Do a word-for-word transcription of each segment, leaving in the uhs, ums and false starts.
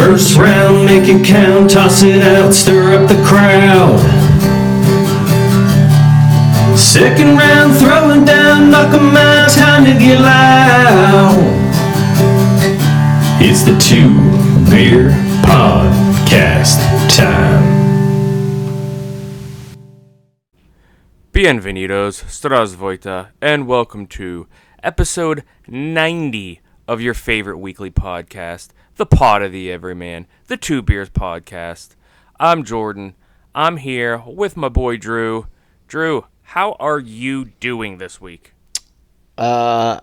First round, make it count, toss it out, stir up the crowd. Second round, throw it down, knock 'em out, time to get loud. It's the Two Beer Podcast time. Bienvenidos, Strasvoita, and welcome to episode ninety of your favorite weekly podcast, The Pod of the Everyman, the Two Beers Podcast. I'm Jordan. I'm here with my boy Drew. Drew, how are you doing this week? Uh,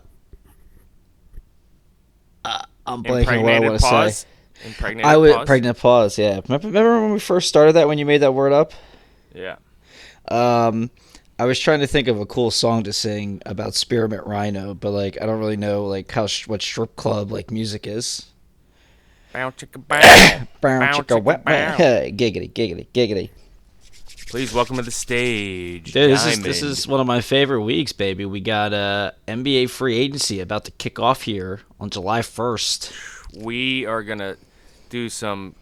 uh I'm blanking what I want to pause. say. Impregnated I would, pause? Pregnant pause, yeah. Remember, remember when we first started that, when you made that word up? Yeah. Um, I was trying to think of a cool song to sing about Spearmint Rhino, but like I don't really know like how what strip club like music is. Bow chicka bow, bow chicka wet bow. Giggity, giggity, giggity. Please welcome to the stage. Dude, this is this is one of my favorite weeks, baby. We got uh, N B A free agency about to kick off here on July first. We are gonna do some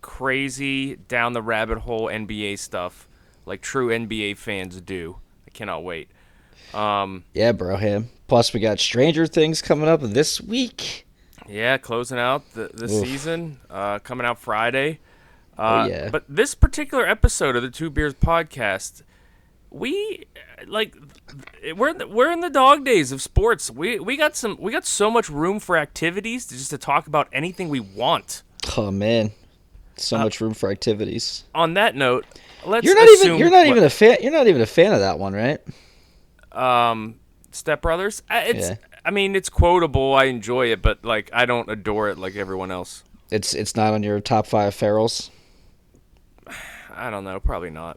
crazy down the rabbit hole N B A stuff, like true N B A fans do. I cannot wait. Um, yeah, bro, him. Plus, we got Stranger Things coming up this week. Yeah, closing out the, the season, uh, coming out Friday. Uh, oh, yeah. But this particular episode of the Two Beers Podcast, we like we're in the, we're in the dog days of sports. We we got some we got so much room for activities to just to talk about anything we want. Oh man, so uh, much room for activities. On that note. Let's you're not even you're not what, even a fan you're not even a fan of that one, right? Um, Step Brothers. It's yeah. I mean it's quotable. I enjoy it, but like I don't adore it like everyone else. It's it's not on your top five ferals. I don't know. Probably not.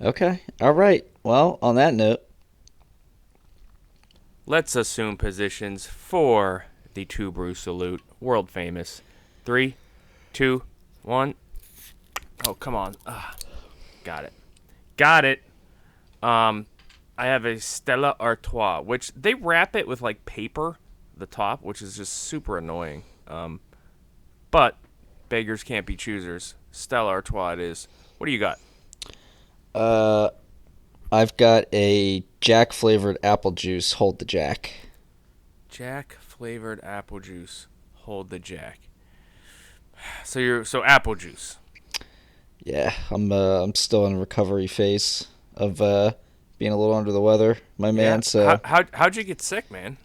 Okay. All right. Well, on that note, let's assume positions for the Two Brew Salute, world famous. Three, two, one. Oh, come on. Ugh. Got it. Got it. Um, I have a Stella Artois, which they wrap it with, like, paper, the top, which is just super annoying. Um, but beggars can't be choosers. Stella Artois it is. What do you got? Uh, I've got a Jack-flavored apple juice. Hold the Jack. Jack-flavored apple juice. Hold the Jack. So you're so apple juice. Yeah, I'm uh, I'm still in recovery phase of uh, being a little under the weather, my man. Yeah. So how, how how'd you get sick, man?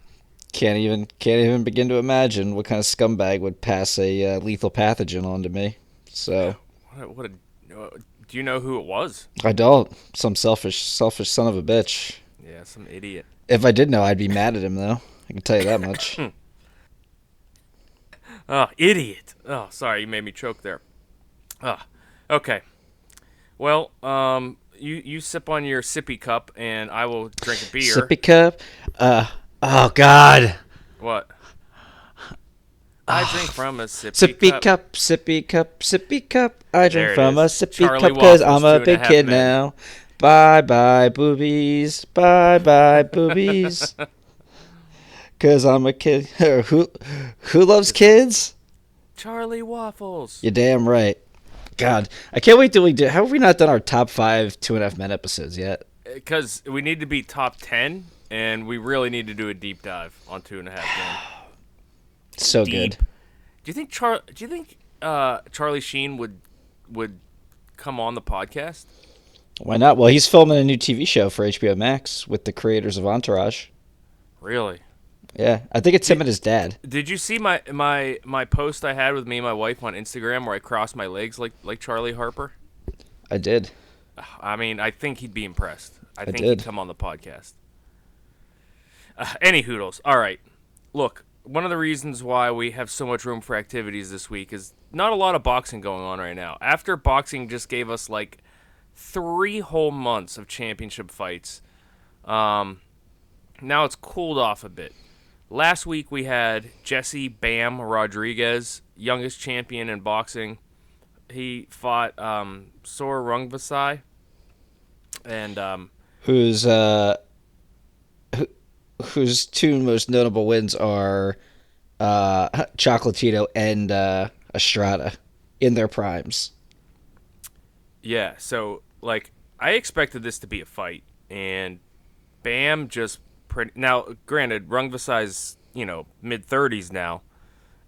Can't even can't even begin to imagine what kind of scumbag would pass a uh, lethal pathogen on to me. So what a, what a, uh, do you know who it was? I don't. Some selfish selfish son of a bitch. Yeah, some idiot. If I did know, I'd be mad at him though. I can tell you that much. Oh, idiot! Oh, sorry, you made me choke there. Ah. Oh. Okay, well, um, you, you sip on your sippy cup, and I will drink a beer. Sippy cup? Uh, oh, God. What? Oh. I drink from a sippy, sippy cup. cup. Sippy cup, sippy cup. I drink from is. a sippy Charlie cup because I'm a big kid men. now. Bye-bye, boobies. Bye-bye, boobies. Because I'm a kid. who, who loves kids? Charlie Waffles. You're damn right. God, I can't wait till we do. How have we not done our top five Two and a Half Men episodes yet? Because we need to be top ten, and we really need to do a deep dive on Two and a Half Men. so deep. good. Do you think Char? Do you think uh, Charlie Sheen would would come on the podcast? Why not? Well, he's filming a new T V show for H B O Max with the creators of Entourage. Really? Yeah, I think it's him did, and his dad. Did you see my, my my post I had with me and my wife on Instagram where I crossed my legs like, like Charlie Harper? I did. I mean, I think he'd be impressed. I, I think did. he'd come on the podcast. Uh, any hoodles. All right. Look, one of the reasons why we have so much room for activities this week is not a lot of boxing going on right now. After boxing just gave us like three whole months of championship fights, um, now it's cooled off a bit. Last week we had Jesse Bam Rodriguez, youngest champion in boxing. He fought um, Sor Rungvisai, and um, whose uh, who, whose two most notable wins are uh, Chocolatito and uh, Estrada in their primes. Yeah, so, like, I expected this to be a fight, and Bam just pretty... Now, granted, Rungvisai's, you know, mid-thirties now,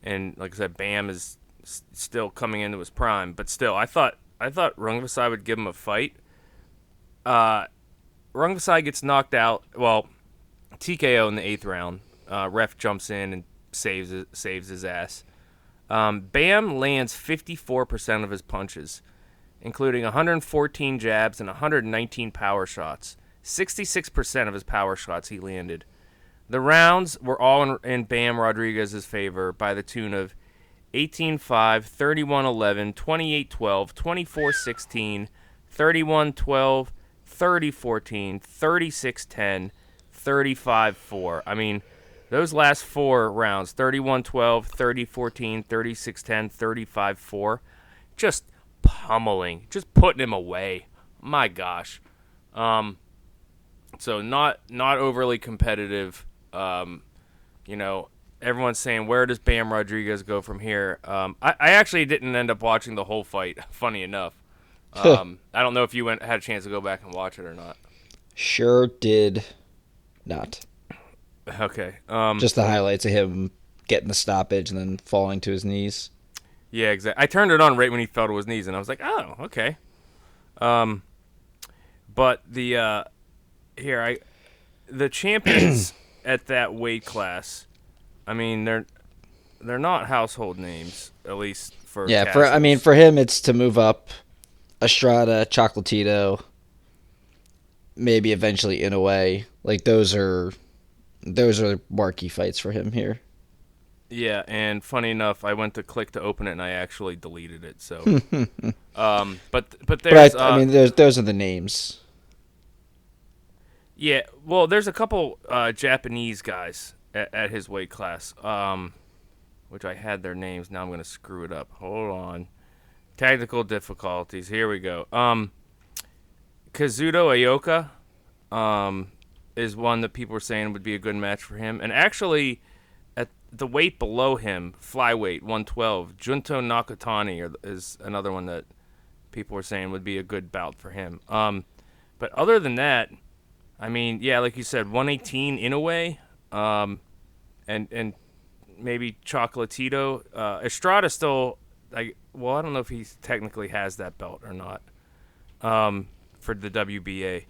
and like I said, Bam is s- still coming into his prime, but still, I thought I thought Rungvisai would give him a fight. Uh, Rungvisai gets knocked out, well, T K O in the eighth round. Uh, ref jumps in and saves saves his ass. Um, Bam lands fifty-four percent of his punches, including one hundred fourteen jabs and one hundred nineteen power shots. sixty-six percent of his power shots he landed. The rounds were all in, in Bam Rodriguez's favor by the tune of eighteen five, thirty-one eleven, twenty-eight twelve, twenty-four sixteen, thirty-one twelve, thirty fourteen, thirty-six ten, thirty-five four. I mean, those last four rounds, thirty-one twelve, thirty fourteen, thirty-six ten, thirty-five four, just pummeling, just putting him away. My gosh. Um, so not not overly competitive. Um, you know, everyone's saying, where does Bam Rodriguez go from here? Um, I, I actually didn't end up watching the whole fight, funny enough. Um, I don't know if you went had a chance to go back and watch it or not. Sure did not. Okay. Um, just the highlights of him getting the stoppage and then falling to his knees. Yeah, exactly. I turned it on right when he fell to his knees, and I was like, oh, okay. Um, but the uh, here I the champions at that weight class. I mean, they're they're not household names, at least for yeah. Castles. For I mean, for him, it's to move up. Estrada, Chocolatito, maybe eventually in a way. Like those are those are marquee fights for him here. Yeah, and funny enough, I went to click to open it and I actually deleted it. So, um, but but there's but I, uh, I mean there's, those are the names. Yeah, well, there's a couple uh, Japanese guys at, at his weight class, um, which I had their names. Now I'm gonna screw it up. Hold on. Technical difficulties. Here we go. Um, Kazuto Aoka um, is one that people were saying would be a good match for him. And actually, at the weight below him, flyweight, one twelve, Junto Nakatani is another one that people were saying would be a good bout for him. Um, but other than that, I mean, yeah, like you said, one eighteen Inoue um, and, and maybe Chocolatito. Uh, Estrada still... I, well, I don't know if he technically has that belt or not um, for the W B A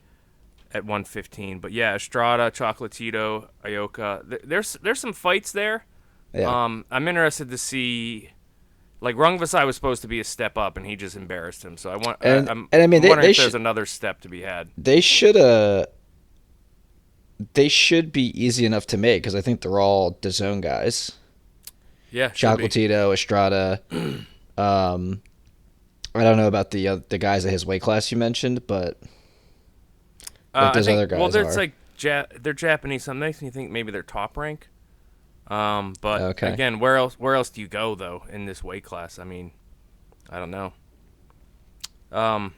at one fifteen. But, yeah, Estrada, Chocolatito, Aoka. Th- there's there's some fights there. Yeah. Um, I'm interested to see – like, Rungvisai was supposed to be a step up, and he just embarrassed him. So I want, and, I, I'm, and I mean, I'm they, wondering they if sh- there's another step to be had. They should uh, they should be easy enough to make because I think they're all D A Z N guys. Yeah, Chocolatito, Estrada. Um, I don't know about the uh, the guys at his weight class you mentioned, but uh, those think, other guys well, there's are. like ja- they're Japanese. So it makes me think maybe they're top rank. Um, but okay. Again, where else where else do you go though in this weight class? I mean, I don't know. Um.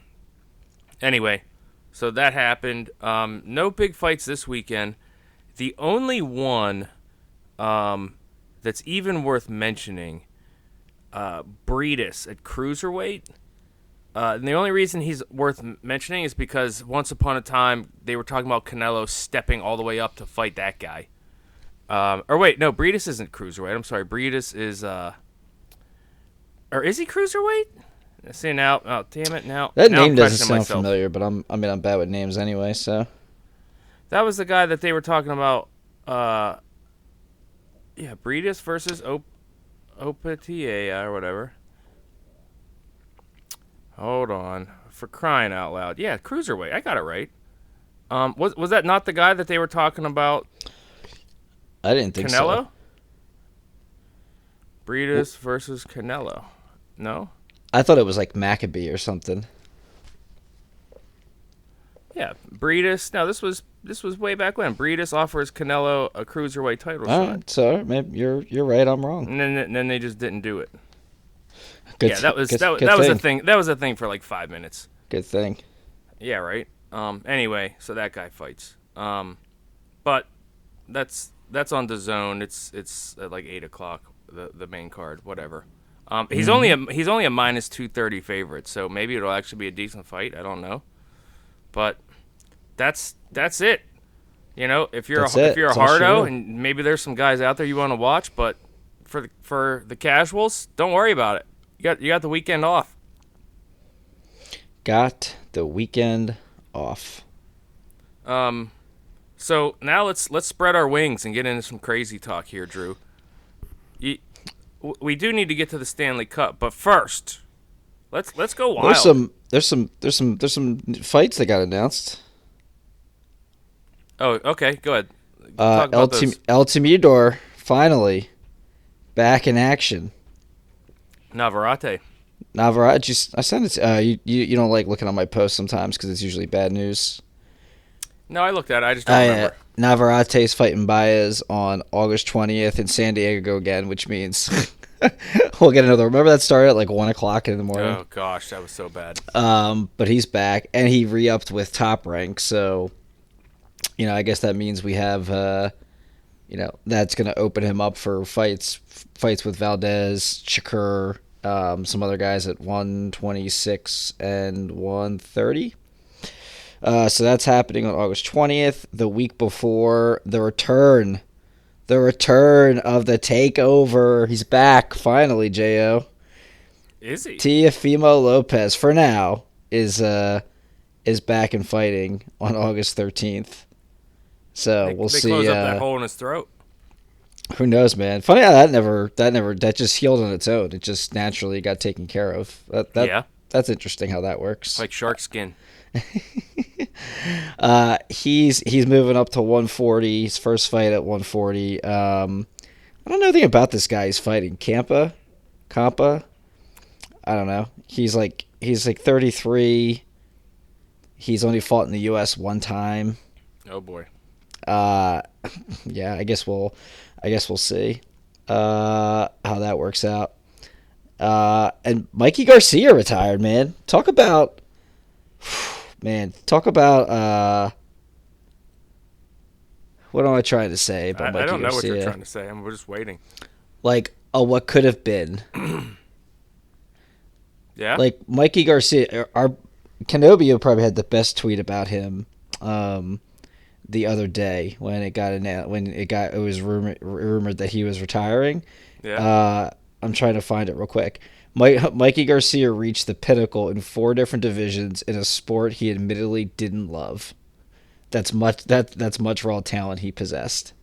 Anyway, so that happened. Um, no big fights this weekend. The only one, um, that's even worth mentioning. Uh, Briedis at cruiserweight. Uh, and the only reason he's worth mentioning is because once upon a time they were talking about Canelo stepping all the way up to fight that guy. Um, or wait, no, Briedis isn't cruiserweight. I'm sorry, Briedis is. Uh, or is he cruiserweight? I see now. Oh, damn it! Now that now name I'm doesn't sound myself. familiar, but I'm. I mean, I'm bad with names anyway. So that was the guy that they were talking about. Uh, yeah, Briedis versus Op. Opatia or whatever. Hold on, for crying out loud! Yeah, cruiserweight. I got it right. Um, was was that not the guy that they were talking about? I didn't think Canelo? so. Briedis versus Canelo. No. I thought it was like Maccabee or something. Yeah, Briedis. Now this was this was way back when. Briedis offers Canelo a cruiserweight title All shot. Right, so maybe you're you're right. I'm wrong. And then, and then they just didn't do it. Good, yeah, that was good, that was, that was a thing. That was a thing for like five minutes. Good thing. Yeah. Right. Um. Anyway, so that guy fights. Um. But that's that's on D A Z N. It's it's at like eight o'clock. The the main card, whatever. Um, he's mm-hmm. only a he's only a minus two thirty favorite, so maybe it'll actually be a decent fight. I don't know, but that's that's it. You know, if you're that's a, it. if you're that's a hardo, and maybe there's some guys out there you want to watch, but for the, for the casuals, don't worry about it. You got you got the weekend off. Got the weekend off. Um, so now let's let's spread our wings and get into some crazy talk here, Drew. You, we do need to get to the Stanley Cup, but first, let's let's go wild. There's some there's some there's some there's some fights that got announced. Oh, okay, go ahead. Uh, El, Tem- El Temidor finally back in action. Navarrete. Navarrete. Just I sent it. To, uh, you, you you don't like looking on my posts sometimes because it's usually bad news. No, I looked at it. I just don't I, remember. Uh, Navarrete's fighting Baez on August twentieth in San Diego again, which means we'll get another. Remember that started at like one o'clock in the morning? Oh, gosh, that was so bad. Um, but he's back, and he re-upped with Top Rank. So, you know, I guess that means we have, uh, you know, that's going to open him up for fights fights with Valdez, Shakur, um, some other guys at one twenty-six and one thirty. Uh, so that's happening on August twentieth, the week before the return, the return of the takeover. He's back, finally, J O. Is he? Teofimo Lopez, for now, is uh, is back and fighting on August thirteenth. So they, we'll they see. They close uh, up that hole in his throat. Who knows, man? Funny how that never, that never, that just healed on its own. It just naturally got taken care of. That, that, yeah. That's interesting how that works. Like shark skin. uh, he's he's moving up to one forty. His first fight at one forty. Um, I don't know anything about this guy. He's fighting Campa, Campa. I don't know. He's like he's like thirty-three. He's only fought in the U S one time. Oh boy. Uh, yeah. I guess we'll I guess we'll see uh, how that works out. Uh, and Mikey Garcia retired. Man, talk about. Man, talk about uh, what am I trying to say? About I, Mikey I don't know Garcia? What you're trying to say. I'm, we're just waiting. Like, oh, what could have been? Yeah. Like Mikey Garcia, our Canobio probably had the best tweet about him um, the other day when it got announced, when it got it was rumored, rumored that he was retiring. Yeah. Uh, I'm trying to find it real quick. Mikey Garcia reached the pinnacle in four different divisions in a sport he admittedly didn't love. That's much that that's much raw talent he possessed,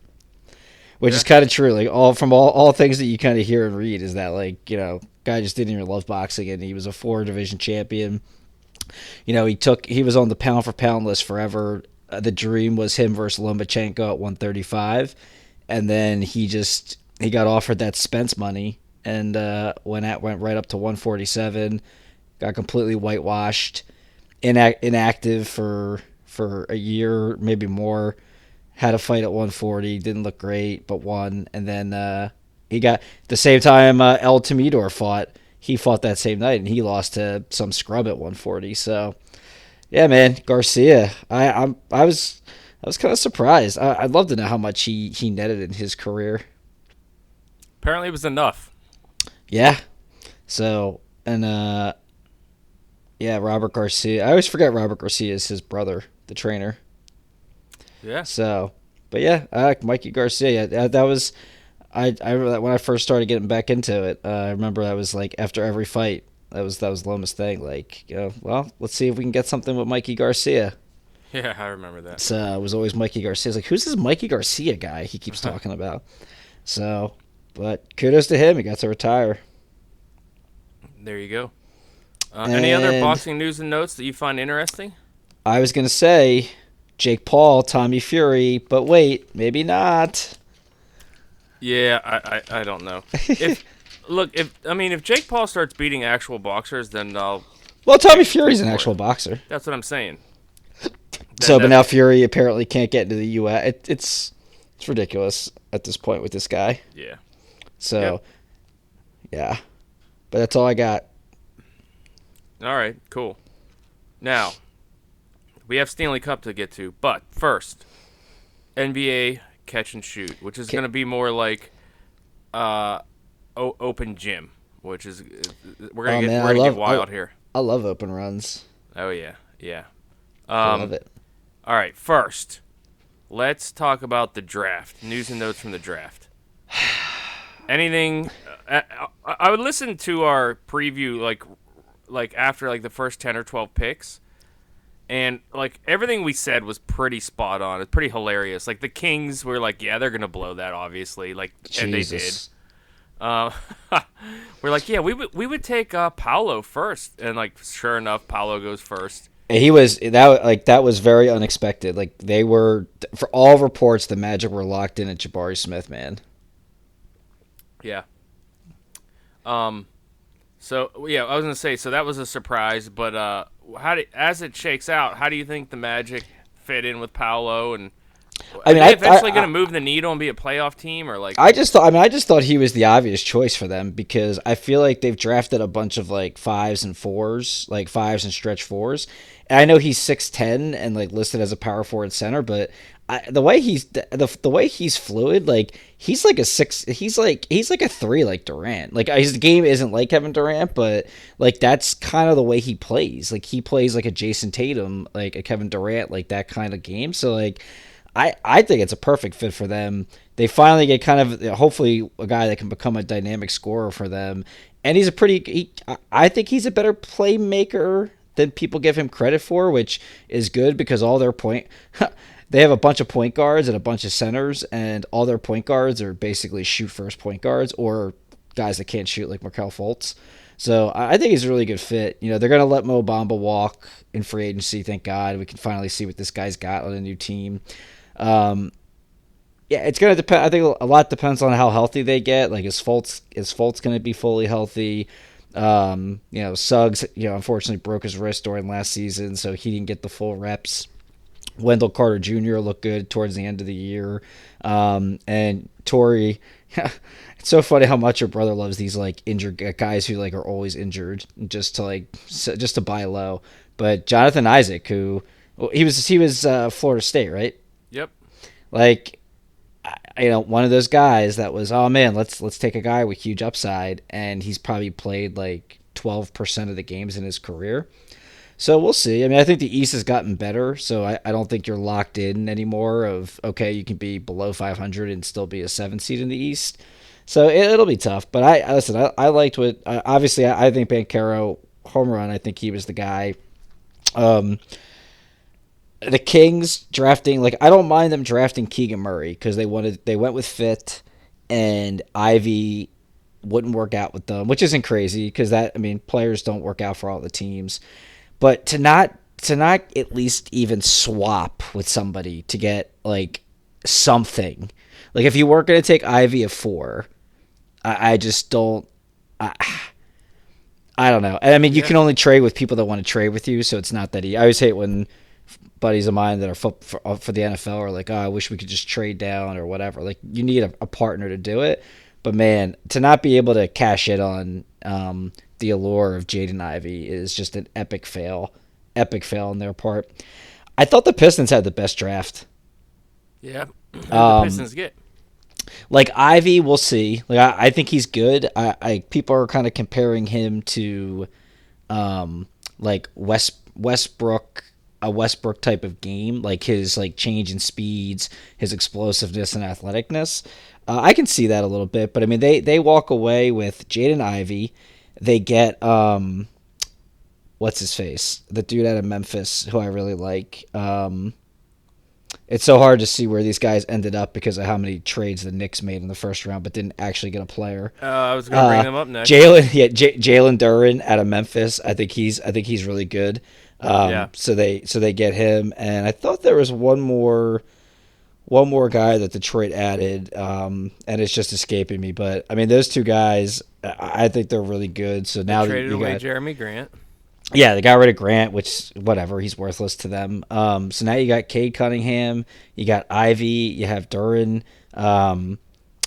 which yeah. is kind of true. Like all from all, all things that you kind of hear and read is that like you know guy just didn't even love boxing and he was a four division champion. You know he took he was on the pound for pound list forever. Uh, the dream was him versus Lomachenko at one thirty-five, and then he just he got offered that Spence money. And uh, when that went right up to one forty-seven, got completely whitewashed, inact- inactive for for a year, maybe more. Had a fight at one forty, didn't look great, but won. And then uh, he got the same time uh, El Temidor fought. He fought that same night, and he lost to some scrub at one forty. So, yeah, man, Garcia. I I'm, I was I was kind of surprised. I, I'd love to know how much he, he netted in his career. Apparently, it was enough. Yeah, so, and, uh, yeah, Robert Garcia. I always forget Robert Garcia is his brother, the trainer. Yeah. So, but yeah, I like Mikey Garcia. Yeah, that was, I, I remember that when I first started getting back into it, uh, I remember that was like after every fight, that was, that was Loma's thing. Like, you know, well, let's see if we can get something with Mikey Garcia. Yeah, I remember that. So, uh, it was always Mikey Garcia. It's like, who's this Mikey Garcia guy he keeps talking about? So... But kudos to him. He got to retire. There you go. Uh, any other boxing news and notes that you find interesting? I was going to say Jake Paul, Tommy Fury, but wait, maybe not. Yeah, I, I, I don't know. If, look, if I mean, if Jake Paul starts beating actual boxers, then I'll... Well, Tommy Fury's an actual boxer. That's what I'm saying. So, but now Fury apparently can't get into the U S. It, it's, it's ridiculous at this point with this guy. Yeah. So, yep. Yeah, but that's all I got. All right, cool. Now, we have Stanley Cup to get to, but first, N B A catch and shoot, which is going to be more like uh, o- open gym, which is we're going to oh, get wild I, here. I love open runs. Oh, yeah. Yeah. Um, I love it. All right. First, let's talk about the draft. News and notes from the draft. Anything uh, I, I would listen to our preview like like after like the first ten or twelve picks, and like everything we said was pretty spot on. It's pretty hilarious. Like the Kings were like, yeah, they're going to blow that obviously, like Jesus. And they did. Uh, we're like, yeah, we would we would take uh, Paolo first, and like sure enough, Paolo goes first. He was that like that was very unexpected. Like they were for all reports the Magic were locked in at Jabari Smith, man. Yeah. Um, so yeah, I was gonna say so that was a surprise, but uh, how do, as it shakes out, how do you think the Magic fit in with Paolo? And I mean, are they I, eventually I, gonna I, move the needle and be a playoff team, or like? I just thought. I mean, I just thought he was the obvious choice for them because I feel like they've drafted a bunch of like fives and fours, like fives and stretch fours. And I know he's six ten and like listed as a power forward center, but. I, the way he's the the way he's fluid, like he's like a six, he's like he's like a three, like Durant. Like his game isn't like Kevin Durant, but like that's kind of the way he plays. Like he plays like a Jason Tatum, like a Kevin Durant, like that kind of game. So like, I I think it's a perfect fit for them. They finally get kind of hopefully a guy that can become a dynamic scorer for them, and he's a pretty. He, I think he's a better playmaker than people give him credit for, which is good because all their point. They have a bunch of point guards and a bunch of centers, and all their point guards are basically shoot-first point guards or guys that can't shoot like Markelle Fultz. So I think he's a really good fit. You know, they're going to let Mo Bamba walk in free agency, thank God. We can finally see what this guy's got on a new team. Um, yeah, it's going to depend. I think a lot depends on how healthy they get. Like, is Fultz, is Fultz going to be fully healthy? Um, you know, Suggs, you know, unfortunately broke his wrist during last season, so he didn't get the full reps. Wendell Carter Junior looked good towards the end of the year. Um, and Torrey, it's so funny how much your brother loves these like injured guys who like are always injured just to like, just to buy low. But Jonathan Isaac, who well, he was, he was uh, Florida State, right? Yep. Like, you know, one of those guys that was, oh man, let's, let's take a guy with huge upside. And he's probably played like twelve percent of the games in his career. So we'll see. I mean, I think the East has gotten better, so I, I don't think you're locked in anymore of, okay, you can be below five hundred and still be a seven seed in the East. So it, it'll be tough. But I listen, I, I liked what uh, – obviously, I, I think Banchero, home run, I think he was the guy. Um, the Kings drafting – like, I don't mind them drafting Keegan Murray because they wanted they went with Fit and Ivy wouldn't work out with them, which isn't crazy because that – I mean, players don't work out for all the teams. But to not to not at least even swap with somebody to get like something, like if you weren't going to take Ivy at four, I, I just don't. I, I don't know. And I mean, you yeah. can only trade with people that want to trade with you, so it's not that easy. I always hate when buddies of mine that are for, for the N F L are like, "Oh, I wish we could just trade down or whatever." Like you need a, a partner to do it. But man, to not be able to cash it on. Um, The allure of Jaden Ivey is just an epic fail, epic fail on their part. I thought the Pistons had the best draft. Yeah, um, the Pistons get like Ivey. We'll see. Like I, I think he's good. I, I people are kind of comparing him to, um, like West Westbrook, a Westbrook type of game, like his like change in speeds, his explosiveness and athleticness. Uh, I can see that a little bit, but I mean they they walk away with Jaden Ivey. They get, um, what's his face? The dude out of Memphis, who I really like. Um, it's so hard to see where these guys ended up because of how many trades the Knicks made in the first round but didn't actually get a player. Uh, I was going to uh, bring them up next. Jalen yeah, J- Jalen Duren out of Memphis. I think he's I think he's really good. Um, yeah. So they so they get him. And I thought there was one more... One more guy that Detroit added, um, and it's just escaping me. But, I mean, those two guys, I think they're really good. So now they traded you away got, Jeremy Grant. Yeah, they got rid of Grant, which, whatever, he's worthless to them. Um, so now you got Cade Cunningham, you got Ivy, you have Duren. Um,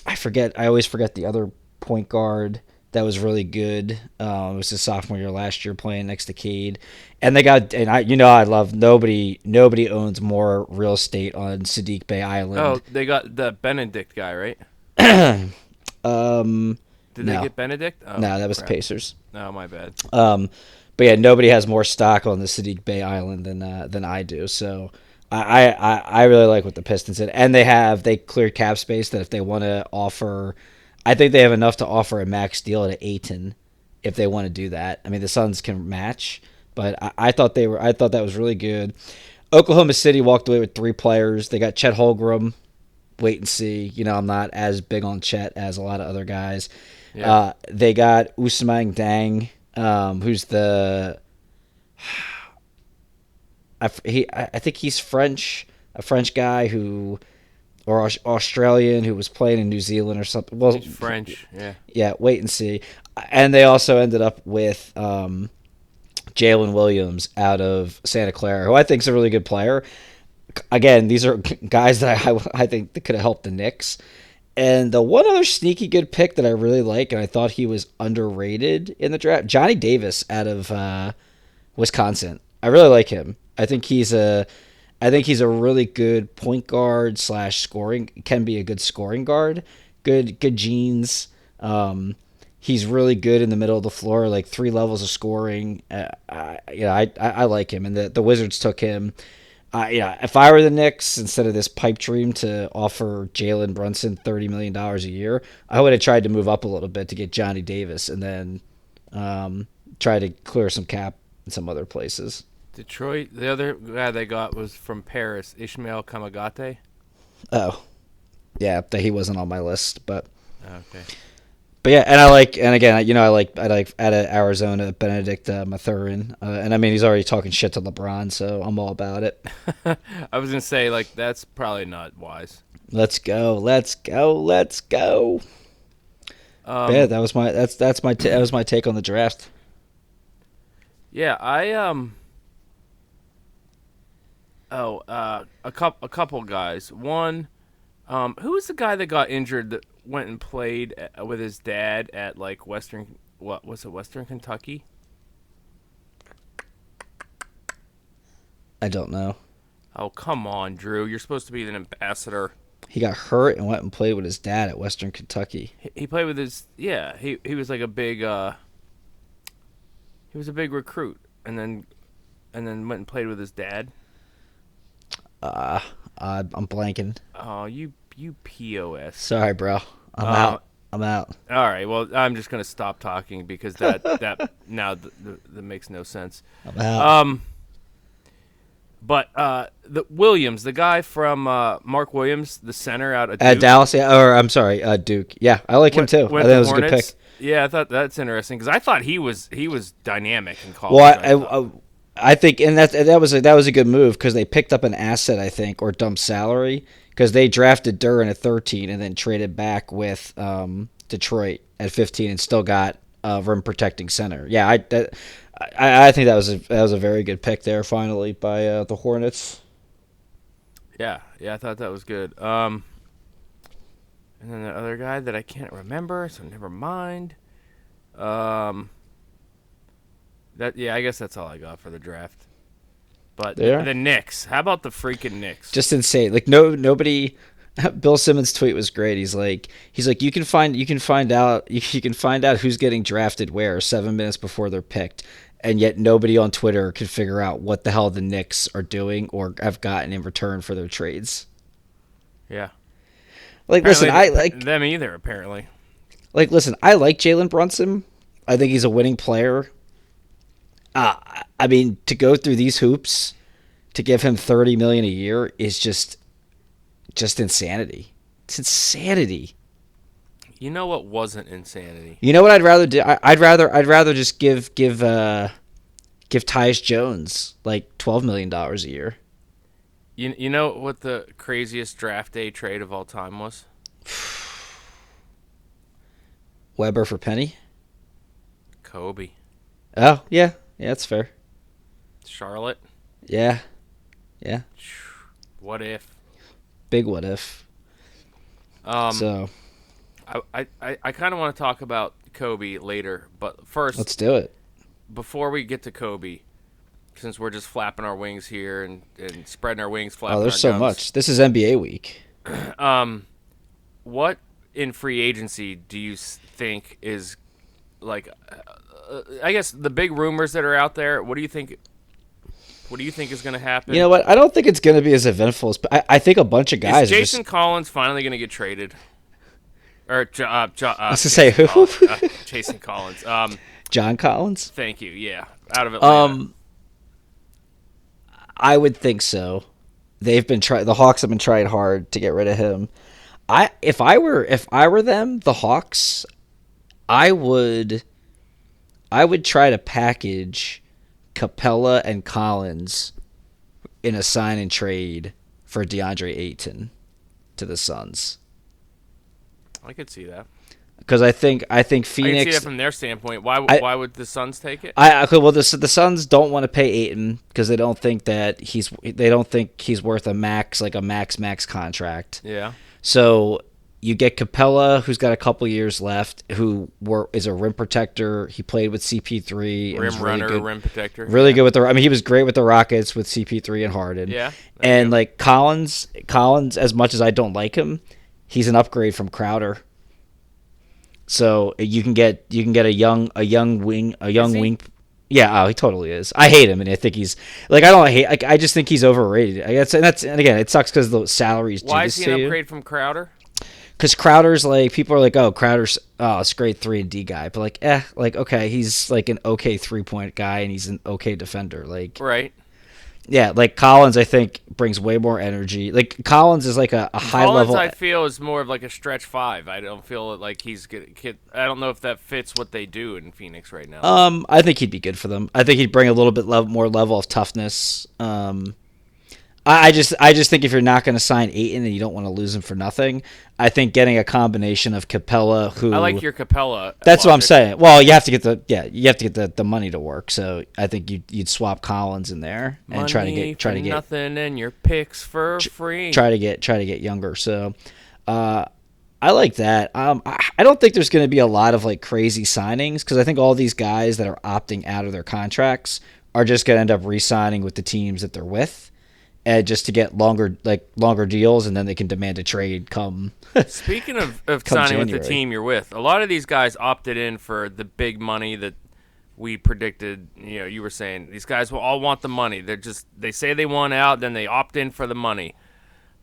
I forget. I always forget the other point guard that was really good. Um, it was his sophomore year last year playing next to Cade. And they got, and I, you know, I love nobody, nobody owns more real estate on Saddiq Bey Island. Oh, they got the Bennedict guy, right? um, Did no. they get Bennedict? Oh, no, that was crap. The Pacers. No, my bad. Um, but yeah, nobody has more stock on the Saddiq Bey Island than, uh, than I do. So I, I, I really like what the Pistons did. And they have, they cleared cap space that if they want to offer, I think they have enough to offer a max deal to Ayton if they want to do that. I mean, the Suns can match, but I, I thought they were, I thought that was really good. Oklahoma City walked away with three players. They got Chet Holmgren. Wait and see. You know, I'm not as big on Chet as a lot of other guys. Yeah. Uh, they got Ousmane Dang, um, who's the I, he, I think he's French, a French guy who, or Australian who was playing in New Zealand or something. Well, he's French, yeah. Yeah, wait and see. And they also ended up with um, Jalen Williams out of Santa Clara, who I think is a really good player. Again, these are guys that I, I think that could have helped the Knicks. And the one other sneaky good pick that I really like, and I thought he was underrated in the draft, Johnny Davis out of uh, Wisconsin. I really like him. I think he's a, I think he's a really good point guard slash scoring, can be a good scoring guard. Good, good genes. Um, he's really good in the middle of the floor, like three levels of scoring. Uh, I, you know, I, I like him, and the, the Wizards took him. Uh, yeah, if I were the Knicks, instead of this pipe dream to offer Jalen Brunson thirty million dollars a year, I would have tried to move up a little bit to get Johnny Davis and then um, try to clear some cap in some other places. Detroit, the other guy they got was from Paris, Ishmael Kamagate. Oh, yeah, he wasn't on my list, but okay. But yeah, and I like, and again, you know, I like, I like out of Arizona, Bennedict uh, Mathurin, uh, and I mean, he's already talking shit to LeBron, so I'm all about it. I was gonna say, like, that's probably not wise. Let's go, let's go, let's go. Um, yeah, that was my that's that's my t- that was my take on the draft. Yeah, I um. Oh, uh, a couple a couple guys. One, um, who was the guy that got injured that went and played with his dad at like Western, what was it, Western Kentucky? I don't know. Oh, come on, Drew. You're supposed to be an ambassador. He got hurt and went and played with his dad at Western Kentucky. He, he played with his, yeah, he, he was like a big, uh, he was a big recruit and then, and then went and played with his dad. Uh, uh, I'm blanking. Oh, you. You P O S. Sorry, bro. I'm uh, out. I'm out. All right. Well, I'm just gonna stop talking because that that now th- th- that makes no sense. I'm out. Um. But uh, the Williams, the guy from uh, Mark Williams, the center out of Duke. At Dallas, yeah, or I'm sorry, uh, Duke. Yeah, I like went, him too. I thought that was Hornets. A good pick. Yeah, I thought that's interesting because I thought he was he was dynamic in college. Well, I. I, I I think, and that that was a, that was a good move because they picked up an asset, I think, or dumped salary because they drafted Duren at thirteen and then traded back with um, Detroit at fifteen and still got a rim protecting center. Yeah, I that, I, I think that was a, that was a very good pick there finally by uh, the Hornets. Yeah, yeah, I thought that was good. Um, and then the other guy that I can't remember, so never mind. Um. That, yeah, I guess that's all I got for the draft. But the, the Knicks. How about the freaking Knicks? Just insane. Like no nobody. Bill Simmons' tweet was great. He's like he's like you can find you can find out you, you can find out who's getting drafted where seven minutes before they're picked, and yet nobody on Twitter can figure out what the hell the Knicks are doing or have gotten in return for their trades. Yeah. Like apparently, listen, I like them either. Apparently. Like listen, I like Jalen Brunson. I think he's a winning player. Uh, I mean, to go through these hoops to give him thirty million dollars a year is just just insanity. It's insanity. You know what wasn't insanity? You know what I'd rather do? I, I'd rather I'd rather just give give uh, give Tyus Jones like twelve million dollars a year. You you know what the craziest draft day trade of all time was? Weber for Penny? Kobe. Oh, yeah. Yeah, that's fair. Charlotte? Yeah. Yeah. What if? Big what if. Um, so. I I, I kind of want to talk about Kobe later, but first... Let's do it. Before we get to Kobe, since we're just flapping our wings here and, and spreading our wings, flapping our gums. Oh, there's so much. This is N B A week. um, what in free agency do you think is, like... Uh, I guess the big rumors that are out there, what do you think... What do you think is going to happen? You know what? I don't think it's going to be as eventful as. I, I think a bunch of guys. Is Jason are just... Collins finally going to get traded? Or uh, jo, uh, I was going to say who? uh, Jason Collins. Um, John Collins. Thank you. Yeah, out of Atlanta. Um, I would think so. They've been try. The Hawks have been trying hard to get rid of him. I if I were if I were them, the Hawks, I would. I would try to package Capella and Collins in a sign and trade for DeAndre Ayton to the Suns. I could see that because I think I think Phoenix. I can see that from their standpoint. Why I, why would the Suns take it? I okay, well the the Suns don't want to pay Ayton because they don't think that he's they don't think he's worth a max like a max max contract. Yeah. So you get Capella, who's got a couple years left, who were, is a rim protector. He played with C P three. Rim really runner, good, rim protector. Really yeah. good with the – I mean, he was great with the Rockets with C P three and Harden. Yeah. And, like, Collins, Collins, as much as I don't like him, he's an upgrade from Crowder. So you can get you can get a young a young wing a young wing. Yeah, oh, he totally is. I hate him, and I think he's like I don't hate. Like, I just think he's overrated. I guess, and that's and again, it sucks because the salaries. Why is he an upgrade from Crowder? Because Crowder's like, people are like, oh, Crowder's oh, it's great three and D guy, but like, eh, like okay, he's like an okay three point guy and he's an okay defender, like right, yeah, like Collins I think brings way more energy. Like Collins is like a, a high Collins, level. I feel is more of like a stretch five. I don't feel like he's good. I don't know if that fits what they do in Phoenix right now. Um, I think he'd be good for them. I think he'd bring a little bit more level of toughness. Um. I just I just think if you're not going to sign Ayton and you don't want to lose him for nothing, I think getting a combination of Capella who I like your Capella. That's logic. What I'm saying. Well, you have to get the yeah, you have to get the, the money to work. So I think you you'd swap Collins in there and money try to get try to get nothing and your picks for free. Try to get try to get younger. So uh, I like that. Um, I, I don't think there's going to be a lot of like crazy signings because I think all these guys that are opting out of their contracts are just going to end up re-signing with the teams that they're with. And just to get longer, like longer deals, and then they can demand a trade. Come speaking of, of signing January. With the team you're with, a lot of these guys opted in for the big money that we predicted. You know, you were saying these guys will all want the money. They're just they say they want out, then they opt in for the money.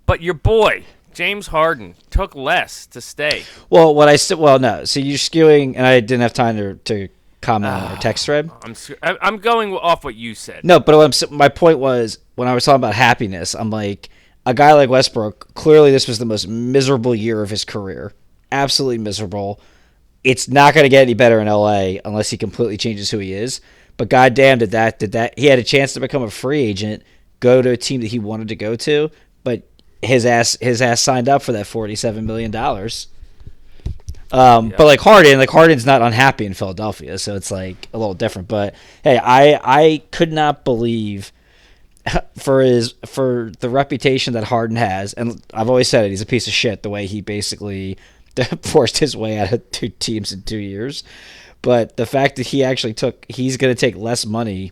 But your boy James Harden took less to stay. Well, what I said, well, no. So you're skewing, and I didn't have time to. to comment on our text thread. I'm I'm going off what you said. No, but what I'm, my point was when I was talking about happiness, I'm like a guy like Westbrook. Clearly, this was the most miserable year of his career. Absolutely miserable. It's not going to get any better in L A unless he completely changes who he is. But goddamn, did that did that? He had a chance to become a free agent, go to a team that he wanted to go to, but his ass his ass signed up for that forty-seven million dollars. Um, yeah. But like Harden, like Harden's not unhappy in Philadelphia, so it's like a little different. But hey, I I could not believe for his for the reputation that Harden has, and I've always said it, he's a piece of shit. The way he basically forced his way out of two teams in two years, but the fact that he actually took, he's going to take less money,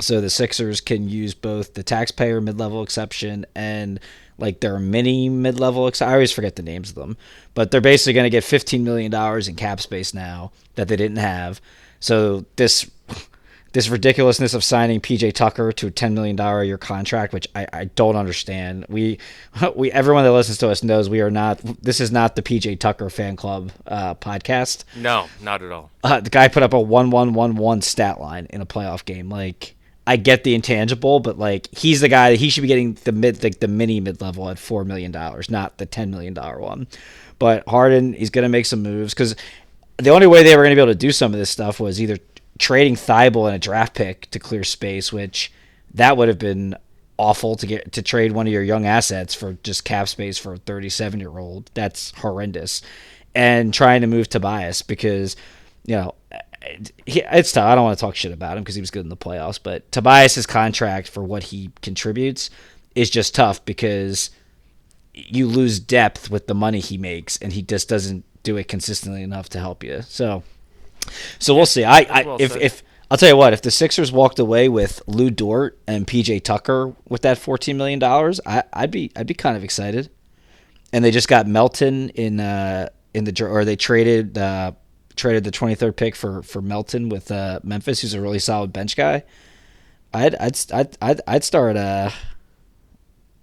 so the Sixers can use both the taxpayer mid-level exception and. Like there are mini mid-level, I always forget the names of them, but they're basically going to get fifteen million dollars in cap space now that they didn't have. So this this ridiculousness of signing P J Tucker to a ten million dollars a year contract, which I, I don't understand. We we everyone that listens to us knows we are not. This is not the P J Tucker fan club uh, podcast. No, not at all. Uh, the guy put up a one one one one stat line in a playoff game, like. I get the intangible, but like he's the guy that he should be getting the mid, like the mini mid level at four million dollars, not the ten million dollar one. But Harden, he's gonna make some moves because the only way they were gonna be able to do some of this stuff was either trading Thibault and a draft pick to clear space, which that would have been awful to get to trade one of your young assets for just cap space for a thirty-seven year old. That's horrendous. And trying to move Tobias because you know. He, it's tough. I don't want to talk shit about him because he was good in the playoffs, but Tobias's contract for what he contributes is just tough because you lose depth with the money he makes, and he just doesn't do it consistently enough to help you. So, so we'll see. I, I well if, if I'll tell you what, if the Sixers walked away with Lou Dort and P J Tucker with that fourteen million dollars, I, I'd be I'd be kind of excited. And they just got Melton in uh in the or they traded uh, traded the twenty-third pick for for Melton with uh, Memphis, who's a really solid bench guy. I'd I'd I'd I'd, I'd start uh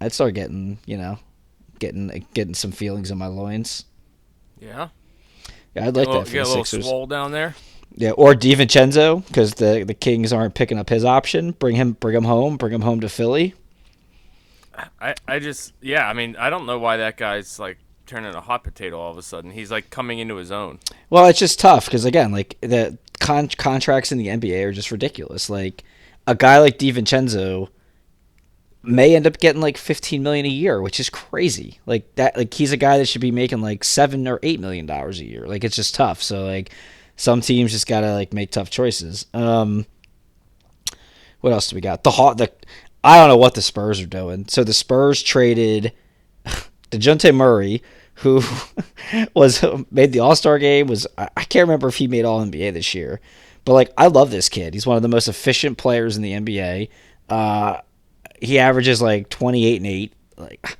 I'd start getting you know getting getting some feelings in my loins. Yeah. Yeah, I'd like that for the Sixers. Get a little swole down there. Yeah, or DiVincenzo, because the, the Kings aren't picking up his option. Bring him, bring him home, bring him home to Philly. I, I just, yeah, I mean, I don't know why that guy's like turning a hot potato all of a sudden. He's like coming into his own. Well, it's just tough because again, like the con- contracts in the N B A are just ridiculous. Like a guy like DiVincenzo may end up getting like fifteen million dollars a year, which is crazy. Like that, like he's a guy that should be making like seven or eight million dollars a year. Like it's just tough. So like some teams just gotta like make tough choices. Um, what else do we got? The hot the. I don't know what the Spurs are doing. So the Spurs traded DeJounte Murray, who was made the All-Star game. Was I can't remember if he made All N B A this year. But, like, I love this kid. He's one of the most efficient players in the N B A. Uh, he averages, like, twenty-eight and eight. Like,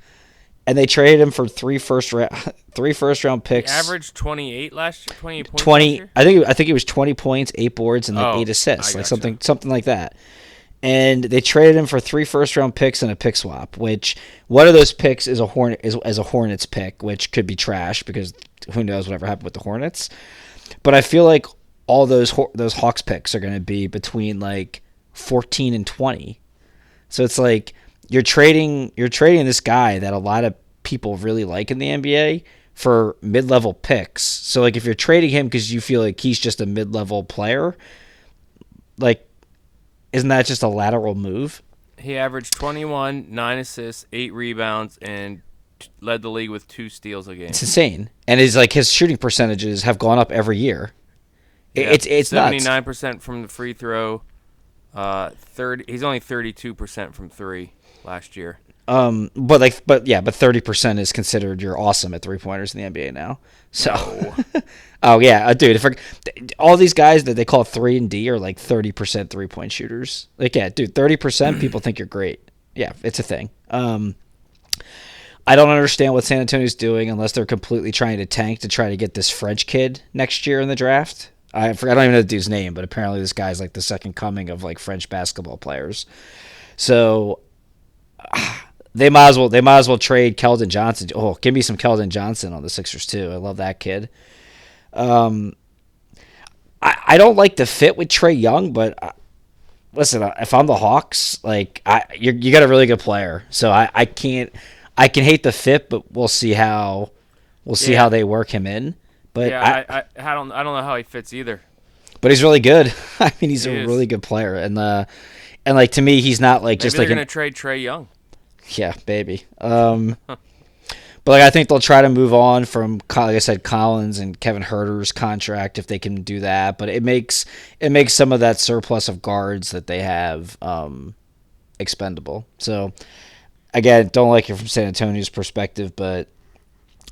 and they traded him for three first-round ra- three first-round picks. He averaged twenty-eight last year? twenty-eight points twenty, last year? I think, I think it was twenty points, eight boards, and, like, oh, eight assists. Like, something, something like that. And they traded him for three first-round picks and a pick swap, which one of those picks is a Hornet is as a Hornets pick, which could be trash because who knows whatever happened with the Hornets. But I feel like all those those Hawks picks are going to be between like fourteen and twenty. So it's like you're trading you're trading this guy that a lot of people really like in the N B A for mid-level picks. So like if you're trading him because you feel like he's just a mid-level player, like. Isn't that just a lateral move? He averaged twenty-one, nine assists, eight rebounds, and t- led the league with two steals a game. It's insane, and it's like his shooting percentages have gone up every year. It, yeah, it's it's seventy-nine percent from the free throw. Uh, thirty. He's only thirty-two percent from three last year. Um, but like, but yeah, but thirty percent is considered you're awesome at three pointers in the N B A now. So, no. oh yeah, uh, dude, if I, all these guys that they call three and D are like thirty percent three point shooters. Like, yeah, dude, thirty percent people think you're great. Yeah, it's a thing. Um, I don't understand what San Antonio's doing unless they're completely trying to tank to try to get this French kid next year in the draft. I forgot, I don't even know the dude's name, but apparently this guy's like the second coming of like French basketball players. So. Uh, They might as well. They might as well trade Keldon Johnson. Oh, give me some Keldon Johnson on the Sixers too. I love that kid. Um, I I don't like the fit with Trae Young, but I, listen, if I'm the Hawks, like I you you got a really good player, so I, I can't I can hate the fit, but we'll see how we'll see yeah. how they work him in. But yeah, I, I, I don't I don't know how he fits either. But he's really good. I mean, he's he a is. really good player, and uh, and like to me, he's not like Maybe just like they're gonna an, trade Trae Young. Yeah, baby. Um, but like, I think they'll try to move on from, like I said, Collins and Kevin Huerter's contract if they can do that. But it makes it makes some of that surplus of guards that they have um, expendable. So again, don't like it from San Antonio's perspective, but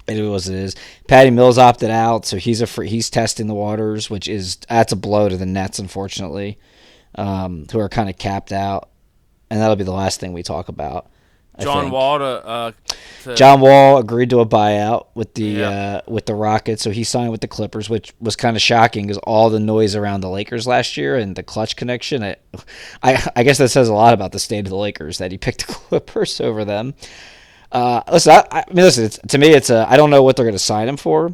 it is what it is. Patty Mills opted out, so he's a free, he's testing the waters, which is that's a blow to the Nets, unfortunately, um, who are kind of capped out, and that'll be the last thing we talk about. John Wall to, uh, to John Wall agreed to a buyout with the yeah. uh, with the Rockets, so he signed with the Clippers, which was kind of shocking because all the noise around the Lakers last year and the clutch connection. I, I, I guess that says a lot about the state of the Lakers that he picked the Clippers over them. Uh, listen, I, I mean, listen. It's, to me, it's a, I don't know what they're going to sign him for,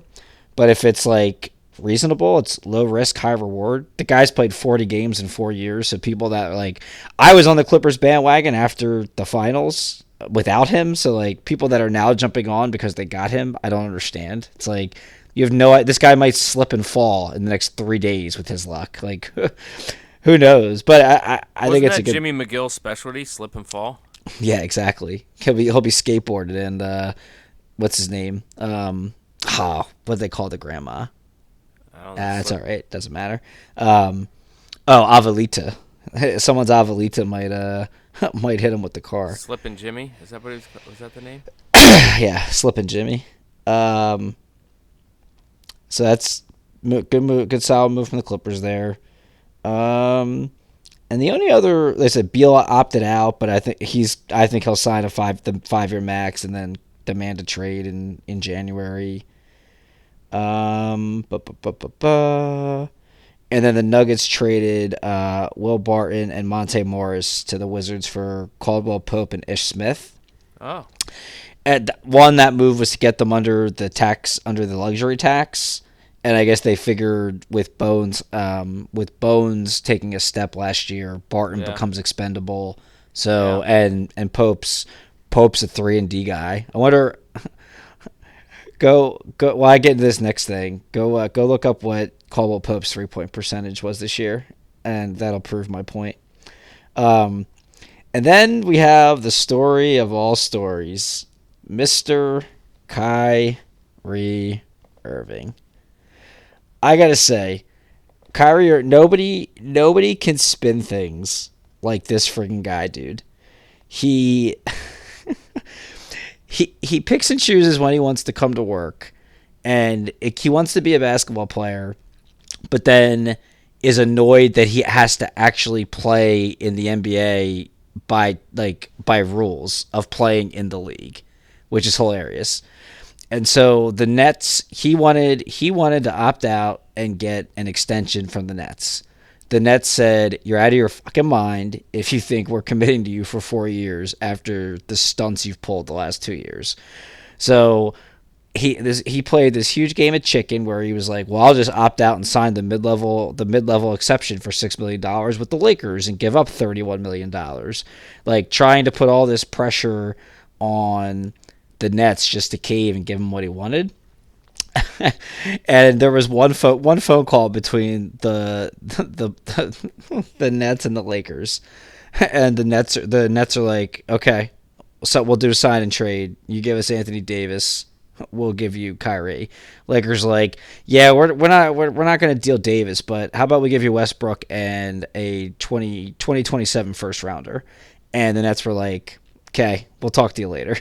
but if it's like reasonable, it's low risk, high reward. The guy's played forty games in four years, so people that are like I was on the Clippers bandwagon after the finals. Without him, so like people that are now jumping on because they got him, I don't understand. It's like you have no. This guy might slip and fall in the next three days with his luck. Like who knows? But I, I, I think it's that a good Jimmy McGill's specialty: slip and fall. Yeah, exactly. He'll be he'll be skateboarded and uh, what's his name? Um, oh, what do they call the grandma? I don't know, uh, it's all right. Doesn't matter. Um, oh, Abuelita. Someone's Abuelita might uh. might hit him with the car. Slippin' Jimmy? Is that what it was? Was that the name? Yeah, Slippin' Jimmy. Um, So that's good move, good solid move from the Clippers there. Um, and the only other, they said Beal opted out, but I think he's I think he'll sign a five the five year max and then demand a trade in in January. Um, ba, ba, ba, ba, ba. And then the Nuggets traded uh, Will Barton and Monte Morris to the Wizards for Caldwell Pope and Ish Smith. Oh. And one, that move was to get them under the tax, under the luxury tax. And I guess they figured with Bones, um, with Bones taking a step last year, Barton yeah. becomes expendable. So yeah. and and Pope's Pope's a three and D guy. I wonder. go go. While I get into this next thing, go uh, go look up what Caldwell Pope's three point percentage was this year, and that'll prove my point. Um, and then we have the story of all stories, Mister Kyrie Irving. I gotta say, Kyrie, nobody, nobody can spin things like this freaking guy, dude. He, he, he picks and chooses when he wants to come to work, and it, he wants to be a basketball player, but then is annoyed that he has to actually play in the N B A by like by rules of playing in the league, which is hilarious. And so the Nets, he wanted he wanted to opt out and get an extension from the Nets. The Nets said, "You're out of your fucking mind if you think we're committing to you for four years after the stunts you've pulled the last two years." So he this, he played this huge game of chicken where he was like, "Well, I'll just opt out and sign the mid level the mid level exception for six million dollars with the Lakers and give up thirty one million dollars," like trying to put all this pressure on the Nets just to cave and give him what he wanted. And there was one phone one phone call between the the the, the Nets and the Lakers, and the Nets the Nets are like, "Okay, so we'll do a sign and trade. You give us Anthony Davis, we'll give you Kyrie." Lakers like, "Yeah, we're we're not we're, we're not going to deal Davis, but how about we give you Westbrook and a twenty twenty-seven first rounder?" And the Nets were like, "Okay, we'll talk to you later."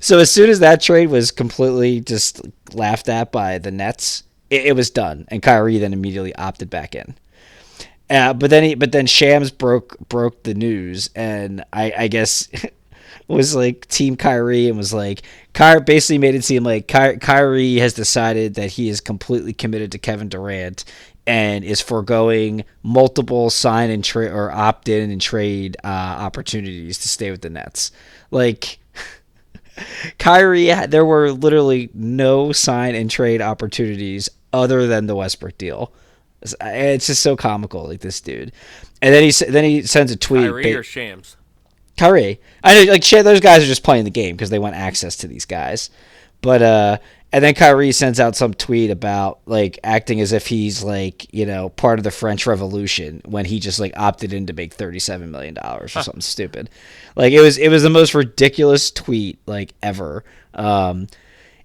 So as soon as that trade was completely just laughed at by the Nets, it, it was done, and Kyrie then immediately opted back in. Uh, but then he, but then Shams broke broke the news, and I, I guess was like Team Kyrie and was like Kyrie basically made it seem like Ky- Kyrie has decided that he is completely committed to Kevin Durant and is foregoing multiple sign and trade or opt in and trade uh, opportunities to stay with the Nets, like. Kyrie, there were literally no sign and trade opportunities other than the Westbrook deal. It's just so comical, like this dude. And then he then he sends a tweet. Kyrie ba- or Shams? Kyrie. I know, like those guys are just playing the game because they want access to these guys. But uh, and then Kyrie sends out some tweet about like acting as if he's like you know part of the French Revolution when he just like opted in to make thirty-seven million dollars or huh. something stupid. Like it was it was the most ridiculous tweet like ever. Um,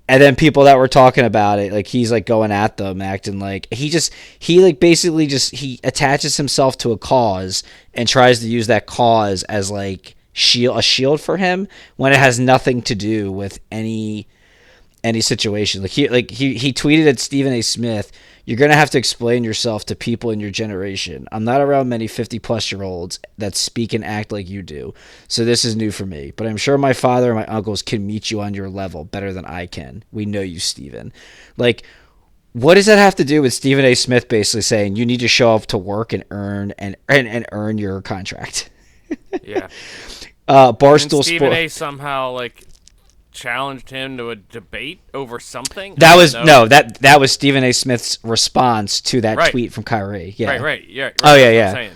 and then people that were talking about it, like he's like going at them, acting like he just he like basically just he attaches himself to a cause and tries to use that cause as like shield a shield for him when it has nothing to do with any. Any situation like he like he he tweeted at Stephen A. Smith, "You're gonna have to explain yourself to people in your generation. I'm not around many fifty plus year olds that speak and act like you do, so this is new for me. But I'm sure my father and my uncles can meet you on your level better than I can. We know you, Stephen." Like, what does that have to do with Stephen A. Smith basically saying you need to show up to work and earn and and, and earn your contract? Yeah. uh, Barstool and Stephen Sport- A. somehow like. challenged him to a debate over something. That was no that that was Stephen A. Smith's response to that right. tweet from Kyrie. Yeah, right, right, yeah. Right, oh yeah, yeah.